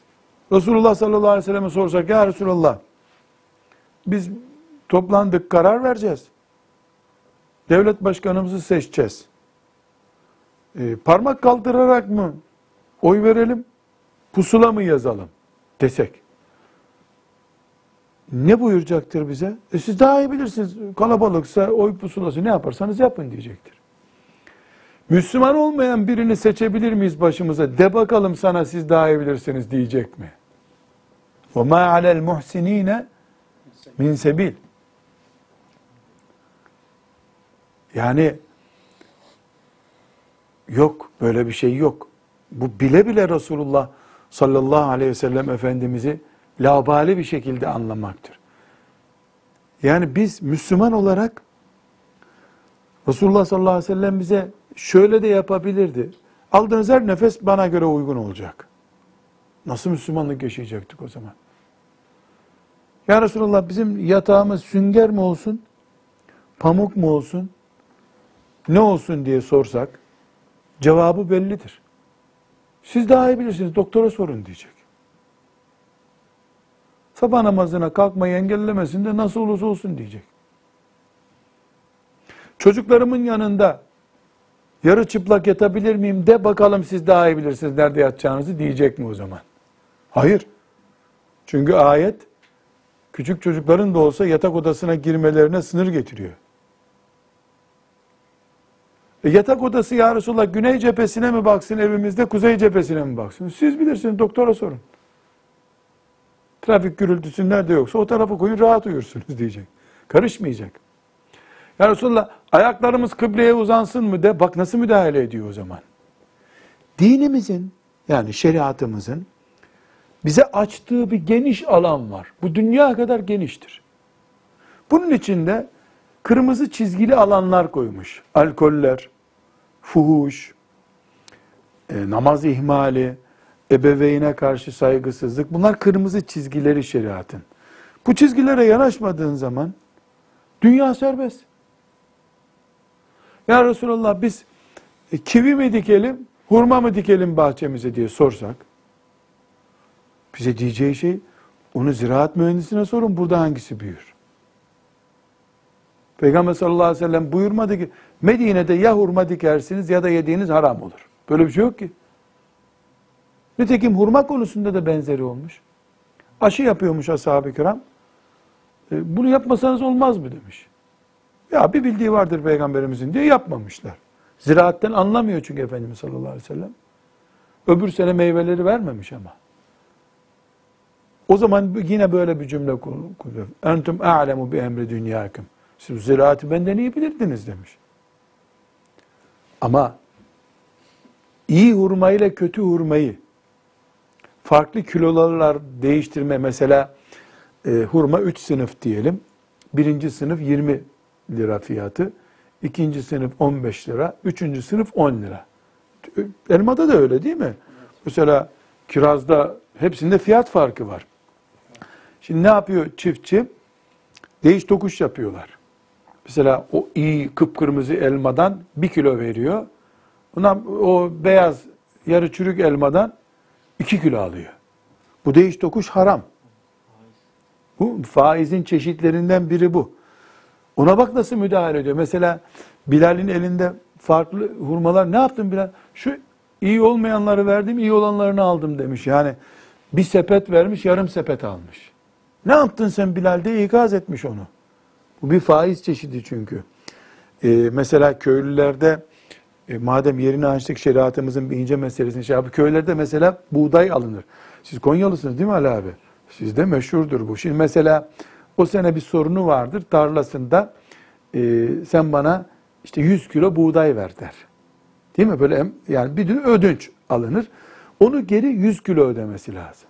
Resulullah sallallahu aleyhi ve sellem'e sorsak, ya Resulullah biz toplandık, karar vereceğiz. Devlet başkanımızı seçeceğiz. E, parmak kaldırarak mı oy verelim, pusula mı yazalım desek? Ne buyuracaktır bize? E, siz daha iyi bilirsiniz. Kalabalıksa oy pusulası, ne yaparsanız yapın diyecektir. Müslüman olmayan birini seçebilir miyiz başımıza? De bakalım sana, siz daha iyi bilirsiniz diyecek mi? وَمَا عَلَى الْمُحْسِن۪ينَ مِنْ سَب۪يلٍ. Yani yok, böyle bir şey yok. Bu bile bile Resulullah sallallahu aleyhi ve sellem Efendimiz'i laubali bir şekilde anlamaktır. Yani biz Müslüman olarak Resulullah sallallahu aleyhi ve sellem bize şöyle de yapabilirdi. Aldığınız her nefes bana göre uygun olacak. Nasıl Müslümanlık yaşayacaktık o zaman? Ya Resulullah, bizim yatağımız sünger mi olsun, pamuk mu olsun, ne olsun diye sorsak cevabı bellidir. Siz daha iyi bilirsiniz, doktora sorun diyecek. Sabah namazına kalkmayı engellemesin de nasıl olursa olsun diyecek. Çocuklarımın yanında yarı çıplak yatabilir miyim de bakalım, siz daha iyi bilirsiniz nerede yatacağınızı diyecek mi o zaman? Hayır. Çünkü ayet küçük çocukların da olsa yatak odasına girmelerine sınır getiriyor. E yatak odası ya Resulullah güney cephesine mi baksın evimizde, kuzey cephesine mi baksın? Siz bilirsiniz, doktora sorun. Trafik gürültüsü nerede yoksa o tarafa koyun, rahat uyursunuz diyecek. Karışmayacak. Ya Resulullah, ayaklarımız kıbleye uzansın mı de bak nasıl müdahale ediyor o zaman. Dinimizin, yani şeriatımızın bize açtığı bir geniş alan var. Bu dünya kadar geniştir. Bunun içinde kırmızı çizgili alanlar koymuş. Alkoller, fuhuş, e, namaz ihmali, ebeveyne karşı saygısızlık. Bunlar kırmızı çizgileri şeriatın. Bu çizgilere yanaşmadığın zaman dünya serbest. Ya Resulullah, biz e, kivi mi dikelim, hurma mı dikelim bahçemize diye sorsak, bize diyeceği şey, onu ziraat mühendisine sorun, burada hangisi büyür? Peygamber sallallahu aleyhi ve sellem buyurmadı ki, Medine'de ya hurma dikersiniz ya da yediğiniz haram olur. Böyle bir şey yok ki. Nitekim hurma konusunda da benzeri olmuş. Aşı yapıyormuş ashab-ı kiram. E, bunu yapmasanız olmaz mı demiş. Ya bir bildiği vardır Peygamberimizin diye yapmamışlar. Ziraatten anlamıyor çünkü Efendimiz sallallahu aleyhi ve sellem. Öbür sene meyveleri vermemiş ama. O zaman yine böyle bir cümle kuruyor. Entum a'lemu bi emri dünyaküm. Siz ziraatı benden iyi bilirdiniz demiş. Ama iyi hurma ile kötü hurmayı farklı kilolarla değiştirme, mesela e, hurma üç sınıf diyelim. Birinci sınıf yirmi lira fiyatı, ikinci sınıf on beş lira, üçüncü sınıf on lira. Elmada da öyle değil mi? Mesela kirazda hepsinde fiyat farkı var. Şimdi ne yapıyor çiftçi? Değiş tokuş yapıyorlar. Mesela o iyi kıpkırmızı elmadan bir kilo veriyor. Buna o beyaz yarı çürük elmadan iki kilo alıyor. Bu değiş tokuş haram. Bu faizin çeşitlerinden biri bu. Ona bak nasıl müdahale ediyor. Mesela Bilal'in elinde farklı hurmalar. Ne yaptın Bilal? Şu iyi olmayanları verdim, iyi olanlarını aldım demiş. Yani bir sepet vermiş, yarım sepet almış. Ne yaptın sen Bilal diye ikaz etmiş onu. Bu bir faiz çeşidi çünkü. Ee, mesela köylülerde e, madem yerini açtık şeriatımızın bir ince meselesini şey yapıyor. Köylerde mesela buğday alınır. Siz Konyalısınız değil mi Ali abi? Sizde meşhurdur bu. Şimdi mesela o sene bir sorunu vardır tarlasında. E, sen bana işte yüz kilo buğday ver der. Değil mi? Böyle yani bir dün ödünç alınır. Onu geri yüz kilo ödemesi lazım.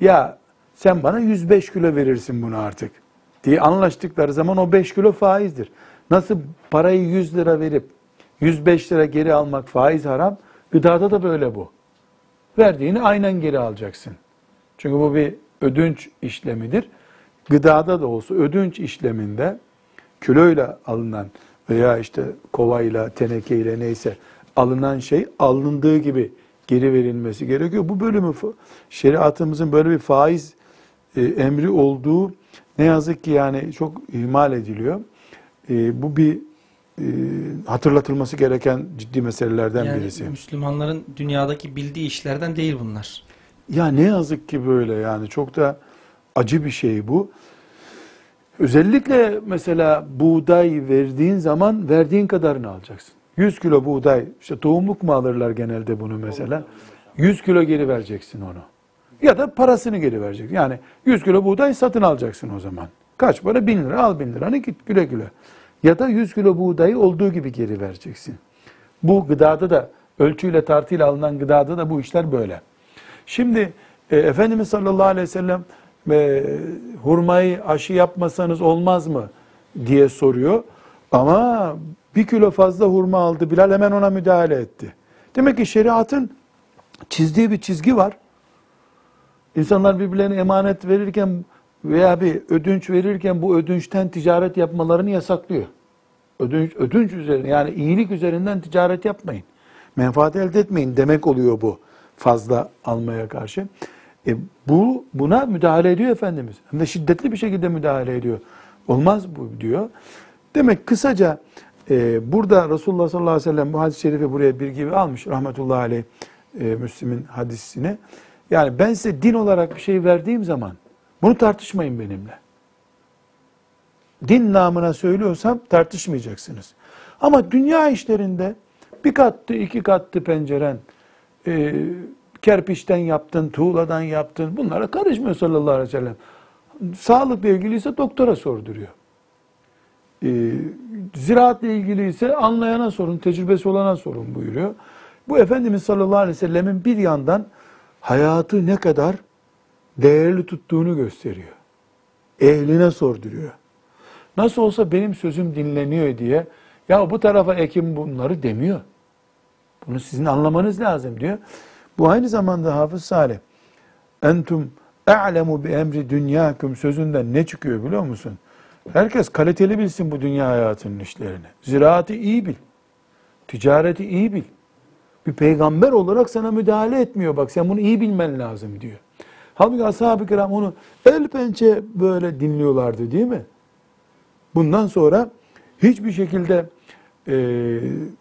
Ya sen bana yüz beş kilo verirsin bunu artık diye anlaştıkları zaman o beş kilo faizdir. Nasıl parayı yüz lira verip yüz beş lira geri almak faiz haram? Gıdada da böyle bu. Verdiğini aynen geri alacaksın. Çünkü bu bir ödünç işlemidir. Gıdada da olsa ödünç işleminde kiloyla alınan veya işte kovayla, tenekeyle neyse alınan şey alındığı gibi geri verilmesi gerekiyor. Bu bölümü şeriatımızın böyle bir faiz e, emri olduğu ne yazık ki yani çok ihmal ediliyor. E, bu bir e, hatırlatılması gereken ciddi meselelerden yani birisi. Yani Müslümanların dünyadaki bildiği işlerden değil bunlar. Ya ne yazık ki böyle yani çok da acı bir şey bu. Özellikle mesela buğday verdiğin zaman verdiğin kadarını alacaksın. yüz kilo buğday, işte tohumluk mu alırlar genelde bunu mesela? yüz kilo geri vereceksin onu. Ya da parasını geri vereceksin. Yani yüz kilo buğday satın alacaksın o zaman. Kaç para? bin lira al bin liranı git güle güle. Ya da yüz kilo buğdayı olduğu gibi geri vereceksin. Bu gıdada da ölçüyle tartıyla alınan gıdada da bu işler böyle. Şimdi e, Efendimiz sallallahu aleyhi ve sellem e, hurmayı aşı yapmasanız olmaz mı diye soruyor. Ama bir kilo fazla hurma aldı Bilal hemen ona müdahale etti. Demek ki şeriatın çizdiği bir çizgi var. İnsanlar birbirlerine emanet verirken veya bir ödünç verirken bu ödünçten ticaret yapmalarını yasaklıyor. Ödünç, ödünç üzerine yani iyilik üzerinden ticaret yapmayın. Menfaat elde etmeyin demek oluyor bu fazla almaya karşı. E bu buna müdahale ediyor Efendimiz. Hem de şiddetli bir şekilde müdahale ediyor. Olmaz bu diyor. Demek kısaca e, burada Resulullah sallallahu aleyhi ve sellem bu hadis-i şerifi buraya bir gibi almış. Rahmetullahi aleyh e, Müslim'in hadisini. Yani ben size din olarak bir şey verdiğim zaman bunu tartışmayın benimle. Din namına söylüyorsam tartışmayacaksınız. Ama dünya işlerinde bir kattı, iki kattı penceren, e, kerpiçten yaptın, tuğladan yaptın. Bunlara karışmıyor sallallahu aleyhi ve sellem. Sağlıkla ilgiliyse doktora sorduruyor. E, ziraatla ilgiliyse anlayana sorun, tecrübesi olana sorun buyuruyor. Bu Efendimiz sallallahu aleyhi ve sellemin bir yandan hayatı ne kadar değerli tuttuğunu gösteriyor. Ehline sorduruyor. Nasıl olsa benim sözüm dinleniyor diye ya bu tarafa ekim bunları demiyor. Bunu sizin anlamanız lazım diyor. Bu aynı zamanda Hafız Salih entum a'lemu bi emri dünyaküm sözünden ne çıkıyor biliyor musun? Herkes kaliteli bilsin bu dünya hayatının işlerini. Ziraati iyi bil. Ticareti iyi bil. Bir peygamber olarak sana müdahale etmiyor. Bak sen bunu iyi bilmen lazım diyor. Halbuki ashab-ı kiram onu el pençe böyle dinliyorlardı değil mi? Bundan sonra hiçbir şekilde e,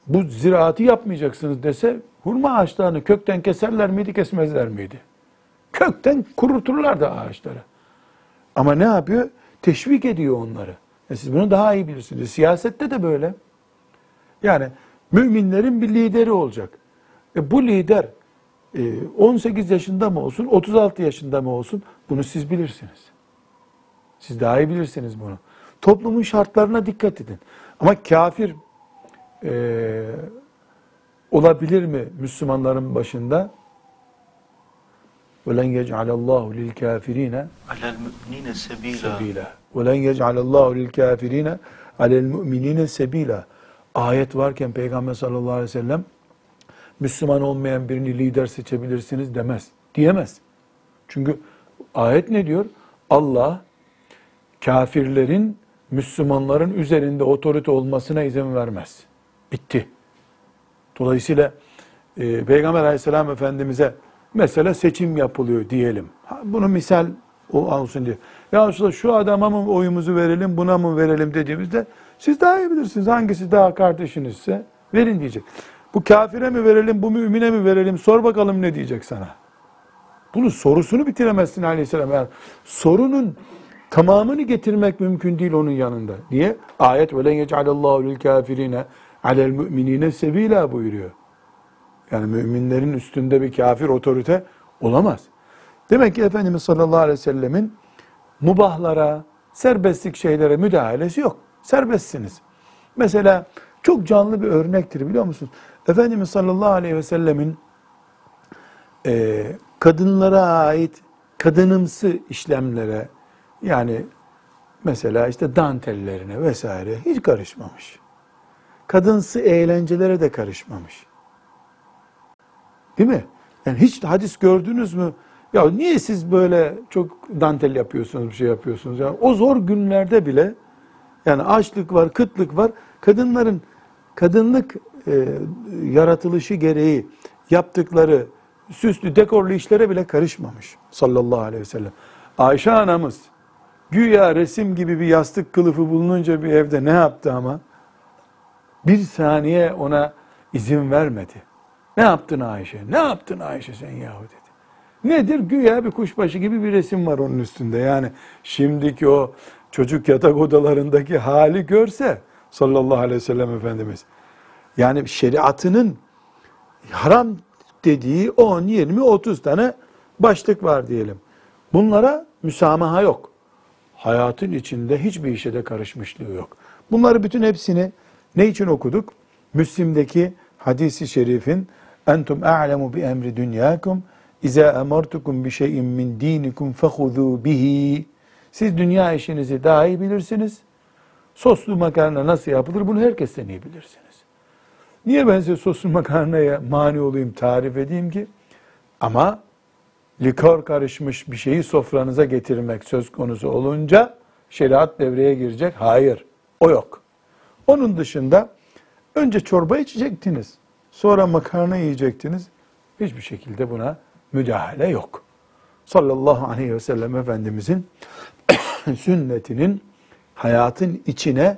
bu ziraatı yapmayacaksınız dese hurma ağaçlarını kökten keserler miydi kesmezler miydi? Kökten kuruturlardı ağaçları. Ama ne yapıyor? Teşvik ediyor onları. E siz bunu daha iyi bilirsiniz. Siyasette de böyle. Yani müminlerin bir lideri olacak. E bu lider on sekiz yaşında mı olsun, otuz altı yaşında mı olsun? Bunu siz bilirsiniz. Siz daha iyi bilirsiniz bunu. Toplumun şartlarına dikkat edin. Ama kafir e, olabilir mi Müslümanların başında? وَلَنْ يَجْعَلَ اللّٰهُ لِلْكَافِر۪ينَ عَلَى الْمُؤْمِن۪ينَ سَب۪يلًا وَلَنْ يَجْعَلَ اللّٰهُ لِلْكَافِر۪ينَ عَلَى الْمُؤْمِن۪ينَ سَب۪يلًا Ayet varken Peygamber sallallahu aleyhi ve sellem Müslüman olmayan birini lider seçebilirsiniz demez. Diyemez. Çünkü ayet ne diyor? Allah kafirlerin Müslümanların üzerinde otorite olmasına izin vermez. Bitti. Dolayısıyla e, Peygamber Aleyhisselam Efendimiz'e mesela seçim yapılıyor diyelim. Bunu misal olsun diye. Ya Resulallah şu adama mı oyumuzu verelim, buna mı verelim dediğimizde siz daha iyi bilirsiniz. Hangisi daha kardeşinizse verin diyecek. Bu kafire mi verelim, bu mümine mi verelim? Sor bakalım ne diyecek sana. Bunun sorusunu bitiremezsin Aleyhisselam. Yani sorunun tamamını getirmek mümkün değil onun yanında. Niye? Ayet وَلَنْ يَجْعَلَ اللّٰهُ لِلْكَافِرِينَ عَلَى الْمُؤْمِنِينَ سَب۪يلًا buyuruyor. Yani müminlerin üstünde bir kafir otorite olamaz. Demek ki Efendimiz sallallahu aleyhi ve sellemin mubahlara, serbestlik şeylere müdahalesi yok. Serbestsiniz. Mesela çok canlı bir örnektir biliyor musunuz? Efendimiz sallallahu aleyhi ve sellemin e, kadınlara ait kadınımsı işlemlere, yani mesela işte dantellerine vesaire hiç karışmamış. Kadınsı eğlencelere de karışmamış. Değil mi? Yani hiç hadis gördünüz mü? Ya niye siz böyle çok dantel yapıyorsunuz, bir şey yapıyorsunuz? Yani o zor günlerde bile, yani açlık var, kıtlık var. Kadınların kadınlık e, yaratılışı gereği yaptıkları süslü, dekorlu işlere bile karışmamış sallallahu aleyhi ve sellem. Ayşe anamız güya resim gibi bir yastık kılıfı bulununca bir evde ne yaptı ama? Bir saniye ona izin vermedi. Ne yaptın Ayşe? Ne yaptın Ayşe sen yahu dedi. Nedir? Güya bir kuşbaşı gibi bir resim var onun üstünde. Yani şimdiki o çocuk yatak odalarındaki hali görse sallallahu aleyhi ve sellem Efendimiz. Yani şeriatının haram dediği on, yirmi, otuz tane başlık var diyelim. Bunlara müsamaha yok. Hayatın içinde hiçbir işe de karışmışlığı yok. Bunları bütün hepsini ne için okuduk? Müslim'deki hadisi şerifin entum a'lemu bi emri dünyakum izâ emartukum bi şey'in min dinikum fehuzû bihi. Siz dünya işinizi daha iyi bilirsiniz. Soslu makarna nasıl yapılır bunu herkesten iyi bilirsiniz. Niye ben size soslu makarnaya mani olayım, tarif edeyim ki? Ama likör karışmış bir şeyi sofranıza getirmek söz konusu olunca şeriat devreye girecek. Hayır, o yok. Onun dışında önce çorba içecektiniz, sonra makarna yiyecektiniz. Hiçbir şekilde buna müdahale yok. Sallallahu aleyhi ve sellem Efendimizin sünnetinin hayatın içine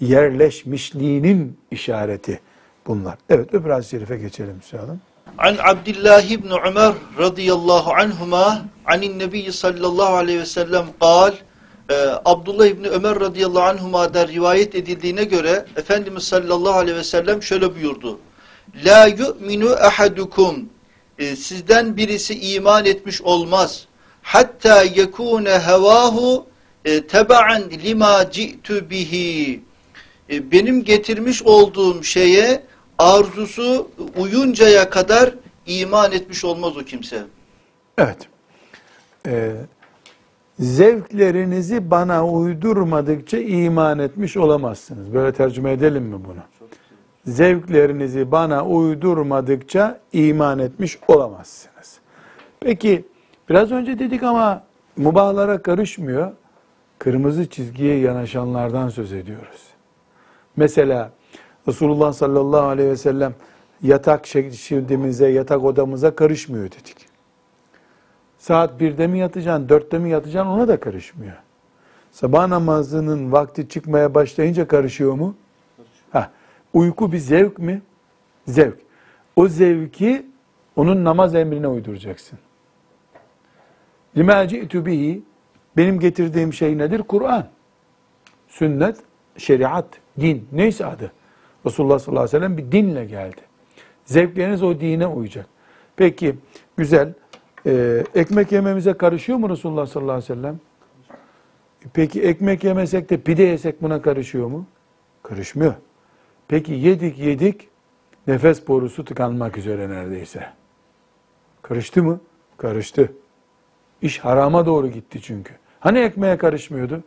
yerleşmişliğinin işareti bunlar. Evet, öbür hadis-i şerife geçelim müsaadenizle. An Abdullah İbni Ömer radıyallahu anhuma anin Nebi sallallahu aleyhi ve sellem kal. Ee, Abdullah İbni Ömer radıyallahu anhuma'dan rivayet edildiğine göre Efendimiz sallallahu aleyhi ve sellem şöyle buyurdu. La yu'minu ahadukum, ee, sizden birisi iman etmiş olmaz. Hatta yekune hevahu teba'an lima ci'tu bihi. Benim getirmiş olduğum şeye arzusu uyuncaya kadar iman etmiş olmaz o kimse. Evet. Ee, zevklerinizi bana uydurmadıkça iman etmiş olamazsınız. Böyle tercüme edelim mi bunu? Zevklerinizi bana uydurmadıkça iman etmiş olamazsınız. Peki biraz önce dedik ama mubahlara karışmıyor. Kırmızı çizgiye yanaşanlardan söz ediyoruz. Mesela Resulullah sallallahu aleyhi ve sellem yatak şeklimize, yatak odamıza karışmıyor dedik. Saat birde mi yatacaksın, dörtte mi yatacaksın ona da karışmıyor. Sabah namazının vakti çıkmaya başlayınca karışıyor mu? Karışıyor. Ha, uyku bir zevk mi? Zevk. O zevki onun namaz emrine uyduracaksın. لِمَا جِئْتُ بِهِ benim getirdiğim şey nedir? Kur'an, sünnet, şeriat, din, neyse adı. Resulullah sallallahu aleyhi ve sellem bir dinle geldi. Zevkleriniz o dine uyacak. Peki, güzel. Ee, ekmek yememize karışıyor mu Resulullah sallallahu aleyhi ve sellem? Peki ekmek yemesek de pide yesek buna karışıyor mu? Karışmıyor. Peki yedik yedik, nefes borusu tıkanmak üzere neredeyse. Karıştı mı? Karıştı. İş harama doğru gitti çünkü. Hani ekmeğe karışmıyordu?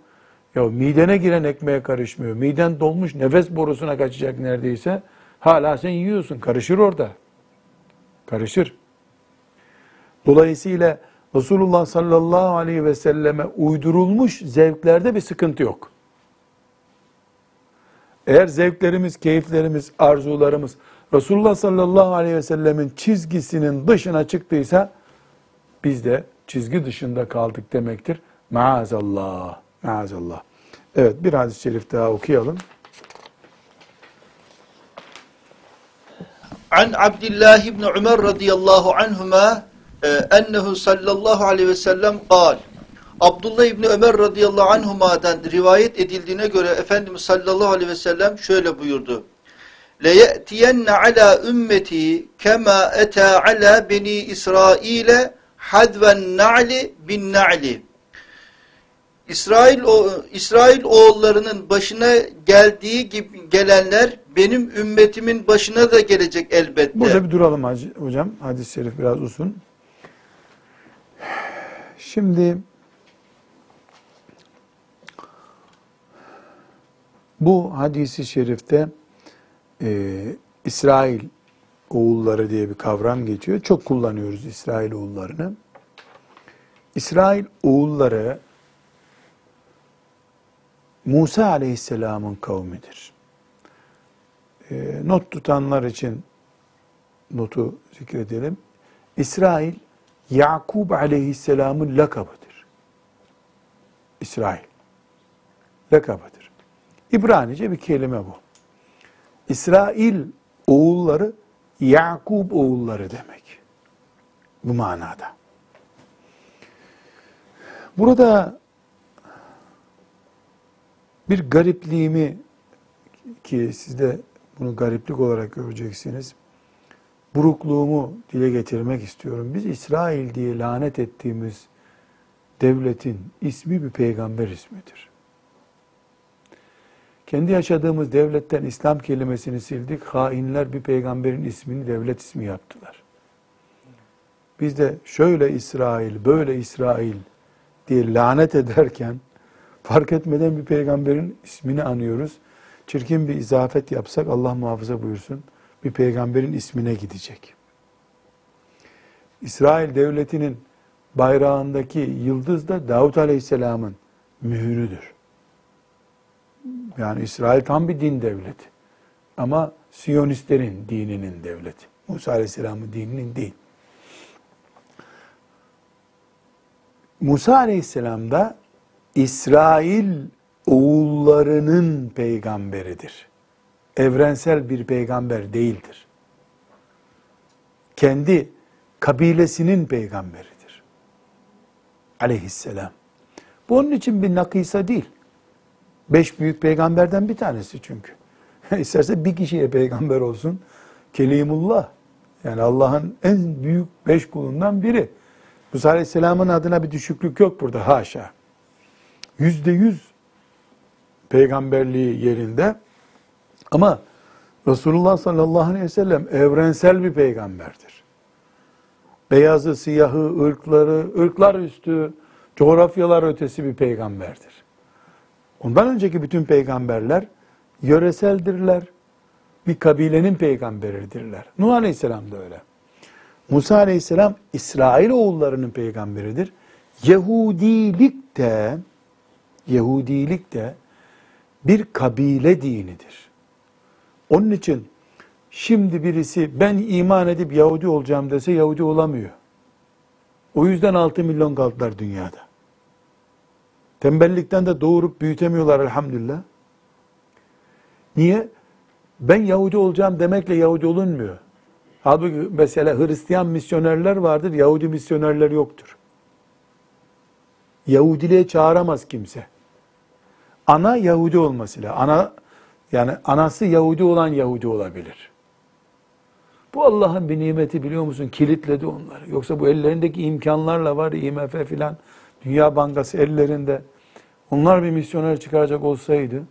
Ya midene giren ekmeğe karışmıyor. Miden dolmuş, nefes borusuna kaçacak neredeyse. Hala sen yiyorsun. Karışır orada. Karışır. Dolayısıyla Resulullah sallallahu aleyhi ve selleme uydurulmuş zevklerde bir sıkıntı yok. Eğer zevklerimiz, keyiflerimiz, arzularımız Resulullah sallallahu aleyhi ve sellemin çizgisinin dışına çıktıysa biz de çizgi dışında kaldık demektir. Maazallah, maazallah. Evet, bir hadis-i şerif daha okuyalım. An Abdullah İbni Ömer radıyallahu anhuma ennehu sallallahu aleyhi ve sellem kal. Abdullah İbni Ömer radıyallahu anhuma'dan rivayet edildiğine göre Efendimiz sallallahu aleyhi ve sellem şöyle buyurdu. لَيَأْتِيَنَّ عَلَى اُمَّتِي كَمَا اَتَى عَلَى بَنِي إِسْرَائِيلَ حَذْوَ النَّعْلِ بِالنَّعْلِ İsrail, İsrail oğullarının başına geldiği gibi gelenler benim ümmetimin başına da gelecek elbette. Burada bir duralım hocam. Hadis-i şerif biraz uzun. Şimdi bu hadis-i şerifte e, İsrail oğulları diye bir kavram geçiyor. Çok kullanıyoruz İsrail oğullarını. İsrail oğulları Musa Aleyhisselam'ın kavmidir. E, not tutanlar için notu zikredelim. İsrail, Yakub Aleyhisselam'ın lakabıdır. İsrail lakabıdır. İbranice bir kelime bu. İsrail oğulları, Yakub oğulları demek. Bu manada. Burada bir garipliğimi, ki siz de bunu gariplik olarak göreceksiniz, burukluğumu dile getirmek istiyorum. Biz İsrail diye lanet ettiğimiz devletin ismi bir peygamber ismidir. Kendi yaşadığımız devletten İslam kelimesini sildik. Hainler bir peygamberin ismini devlet ismi yaptılar. Biz de şöyle İsrail, böyle İsrail diye lanet ederken fark etmeden bir peygamberin ismini anıyoruz. Çirkin bir izafet yapsak Allah muhafaza buyursun, bir peygamberin ismine gidecek. İsrail devletinin bayrağındaki yıldız da Davut Aleyhisselam'ın mührüdür. Yani İsrail tam bir din devleti. Ama Siyonistlerin dininin devleti. Musa Aleyhisselam'ın dininin değil. Musa Aleyhisselam da İsrail oğullarının peygamberidir. Evrensel bir peygamber değildir. Kendi kabilesinin peygamberidir. Aleyhisselam. Bu onun için bir nakisa değil. Beş büyük peygamberden bir tanesi çünkü. İsterse bir kişiye peygamber olsun. Kelimullah. Yani Allah'ın en büyük beş kulundan biri. Musa Aleyhisselam'ın adına bir düşüklük yok burada. Haşa. Yüzde yüz peygamberliği yerinde. Ama Resulullah sallallahu aleyhi ve sellem evrensel bir peygamberdir. Beyazı, siyahı, ırkları, ırklar üstü, coğrafyalar ötesi bir peygamberdir. Ondan önceki bütün peygamberler yöreseldirler. Bir kabilenin peygamberidirler. Nuh Aleyhisselam da öyle. Musa Aleyhisselam İsrail oğullarının peygamberidir. Yahudilik de Yahudilik de bir kabile dinidir. Onun için şimdi birisi ben iman edip Yahudi olacağım dese Yahudi olamıyor. O yüzden altı milyon kaldılar dünyada. Tembellikten de doğurup büyütemiyorlar elhamdülillah. Niye? Ben Yahudi olacağım demekle Yahudi olunmuyor. Halbuki mesela Hristiyan misyonerler vardır, Yahudi misyonerler yoktur. Yahudiliğe çağıramaz kimse. Ana Yahudi olmasıyla, ana yani anası Yahudi olan Yahudi olabilir. Bu Allah'ın bir nimeti biliyor musun? Kilitledi onları. Yoksa bu ellerindeki imkanlarla var, I M F filan, Dünya Bankası ellerinde. Onlar bir misyoner çıkaracak olsaydı,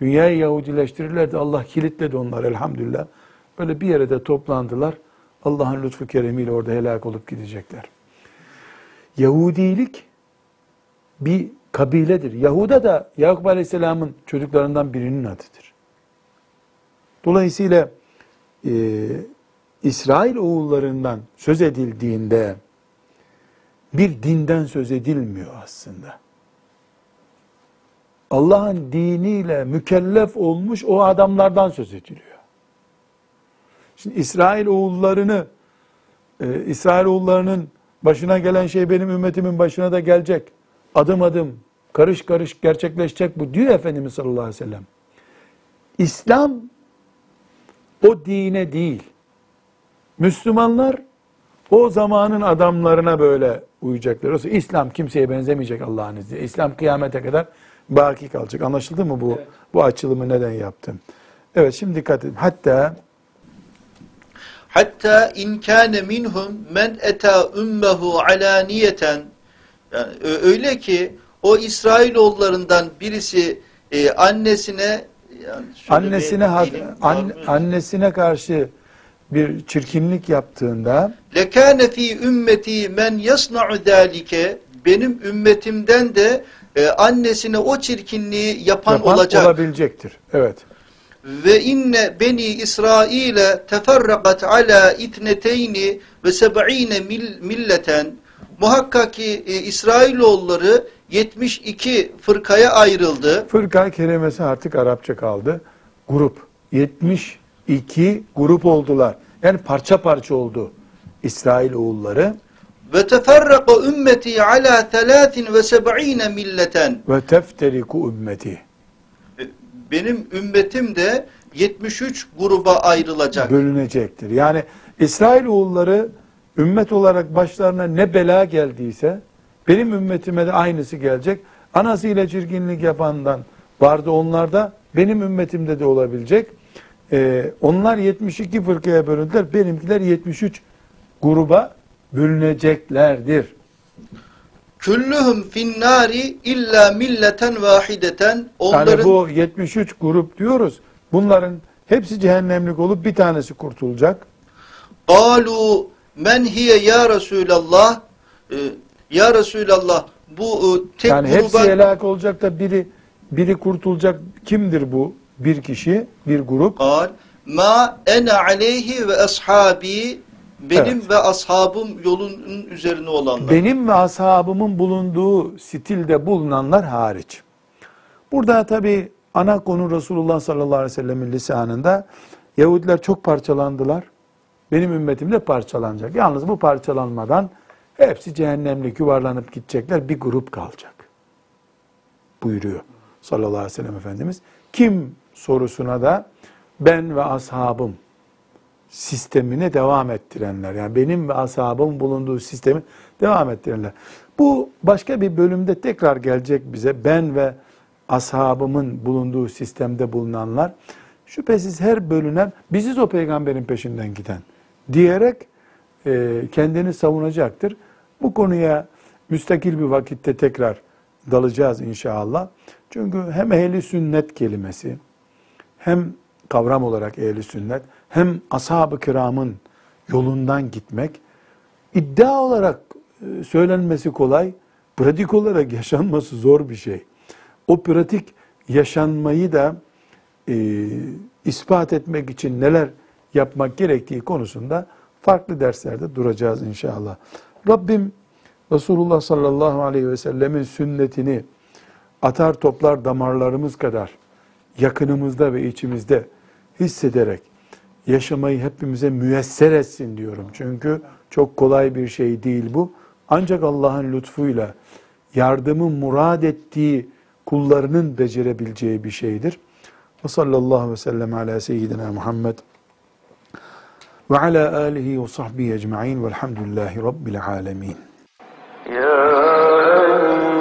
dünyayı Yahudileştirirlerdi. Allah kilitledi onları elhamdülillah. Böyle bir yere de toplandılar. Allah'ın lütfu keremiyle orada helak olup gidecekler. Yahudilik bir kabiledir. Yahuda da Yakub Aleyhisselam'ın çocuklarından birinin adıdır. Dolayısıyla e, İsrail oğullarından söz edildiğinde bir dinden söz edilmiyor aslında. Allah'ın diniyle mükellef olmuş o adamlardan söz ediliyor. Şimdi İsrail oğullarını, e, İsrail oğullarının başına gelen şey benim ümmetimin başına da gelecek. Adım adım, karış karış gerçekleşecek bu diyor Efendimiz sallallahu aleyhi ve sellem. İslam o dine değil. Müslümanlar o zamanın adamlarına böyle uyacaklar. Oysa İslam kimseye benzemeyecek Allah'ın izniyle. İslam kıyamete kadar baki kalacak. Anlaşıldı mı bu? Evet. Bu açılımı neden yaptım? Evet, şimdi dikkat edin. Hatta hatta in kana minhum men ata ummehu alaniyeten, yani öyle ki o İsrailoğullarından birisi e, annesine yani annesine hat, an, annesine karşı bir çirkinlik yaptığında lekane fi ümmeti men yasna'u zalike, benim ümmetimden de e, annesine o çirkinliği yapan, yapan olacak olabilecektir. Evet. Ve inne beni İsrail'e teferrakat ala itneteyni ve seb'ine milleten, muhakkak ki e, İsrailoğulları yetmiş iki fırkaya ayrıldı. Fırka kelimesi artık Arapça kaldı. Grup. yetmiş iki grup oldular. Yani parça parça oldu İsrailoğulları. Ve teferraku ümmeti ala üç yüz yetmiş milleten. Ve tefteriku ümmeti. Benim ümmetim de yetmiş üç gruba ayrılacak. Bölünecektir. Yani İsrailoğulları ümmet olarak başlarına ne bela geldiyse benim ümmetime de aynısı gelecek. Anasıyla çirkinlik yapandan vardı onlarda, benim ümmetimde de olabilecek. Ee, onlar yetmiş iki fırkaya bölündüler, benimkiler yetmiş üç gruba bölüneceklerdir. Küllühüm finnari illa milleten vahideten. Yani bu yetmiş üç grup diyoruz, bunların hepsi cehennemlik olup bir tanesi kurtulacak. Galu men hiye ya Resulallah. Ee, Ya Resulallah, bu tek yani gruba... hepsi helak olacak da biri biri kurtulacak. Kimdir bu? Bir kişi, bir grup. Ma ene aleyhi ve ashabi, benim evet. ve ashabım yolunun üzerine olanlar. Benim ve ashabımın bulunduğu stilde bulunanlar hariç. Burada tabi ana konu Resulullah sallallahu aleyhi ve sellemin lisanında Yahudiler çok parçalandılar. Benim ümmetim de parçalanacak. Yalnız bu parçalanmadan hepsi cehennemlik yuvarlanıp gidecekler, bir grup kalacak buyuruyor sallallahu aleyhi ve sellem Efendimiz. Kim sorusuna da ben ve ashabım sistemine devam ettirenler, yani benim ve ashabım bulunduğu sistemi devam ettirenler. Bu başka bir bölümde tekrar gelecek bize, ben ve ashabımın bulunduğu sistemde bulunanlar. Şüphesiz her bölünen biziz o peygamberin peşinden giden diyerek kendini savunacaktır. Bu konuya müstakil bir vakitte tekrar dalacağız inşallah. Çünkü hem ehli sünnet kelimesi, hem kavram olarak ehli sünnet, hem ashab-ı kiramın yolundan gitmek, iddia olarak söylenmesi kolay, pratik olarak yaşanması zor bir şey. O pratik yaşanmayı da e, ispat etmek için neler yapmak gerektiği konusunda farklı derslerde duracağız inşallah. Rabbim Resulullah sallallahu aleyhi ve sellemin sünnetini atar toplar damarlarımız kadar yakınımızda ve içimizde hissederek yaşamayı hepimize müyesser etsin diyorum. Çünkü çok kolay bir şey değil bu. Ancak Allah'ın lütfuyla yardımı murad ettiği kullarının becerebileceği bir şeydir. Ve sallallahu aleyhi ve sellem ala seyyidina Muhammed ve ala alihi ve sahbihi ecmaîn velhamdülillahi rabbil âlemin.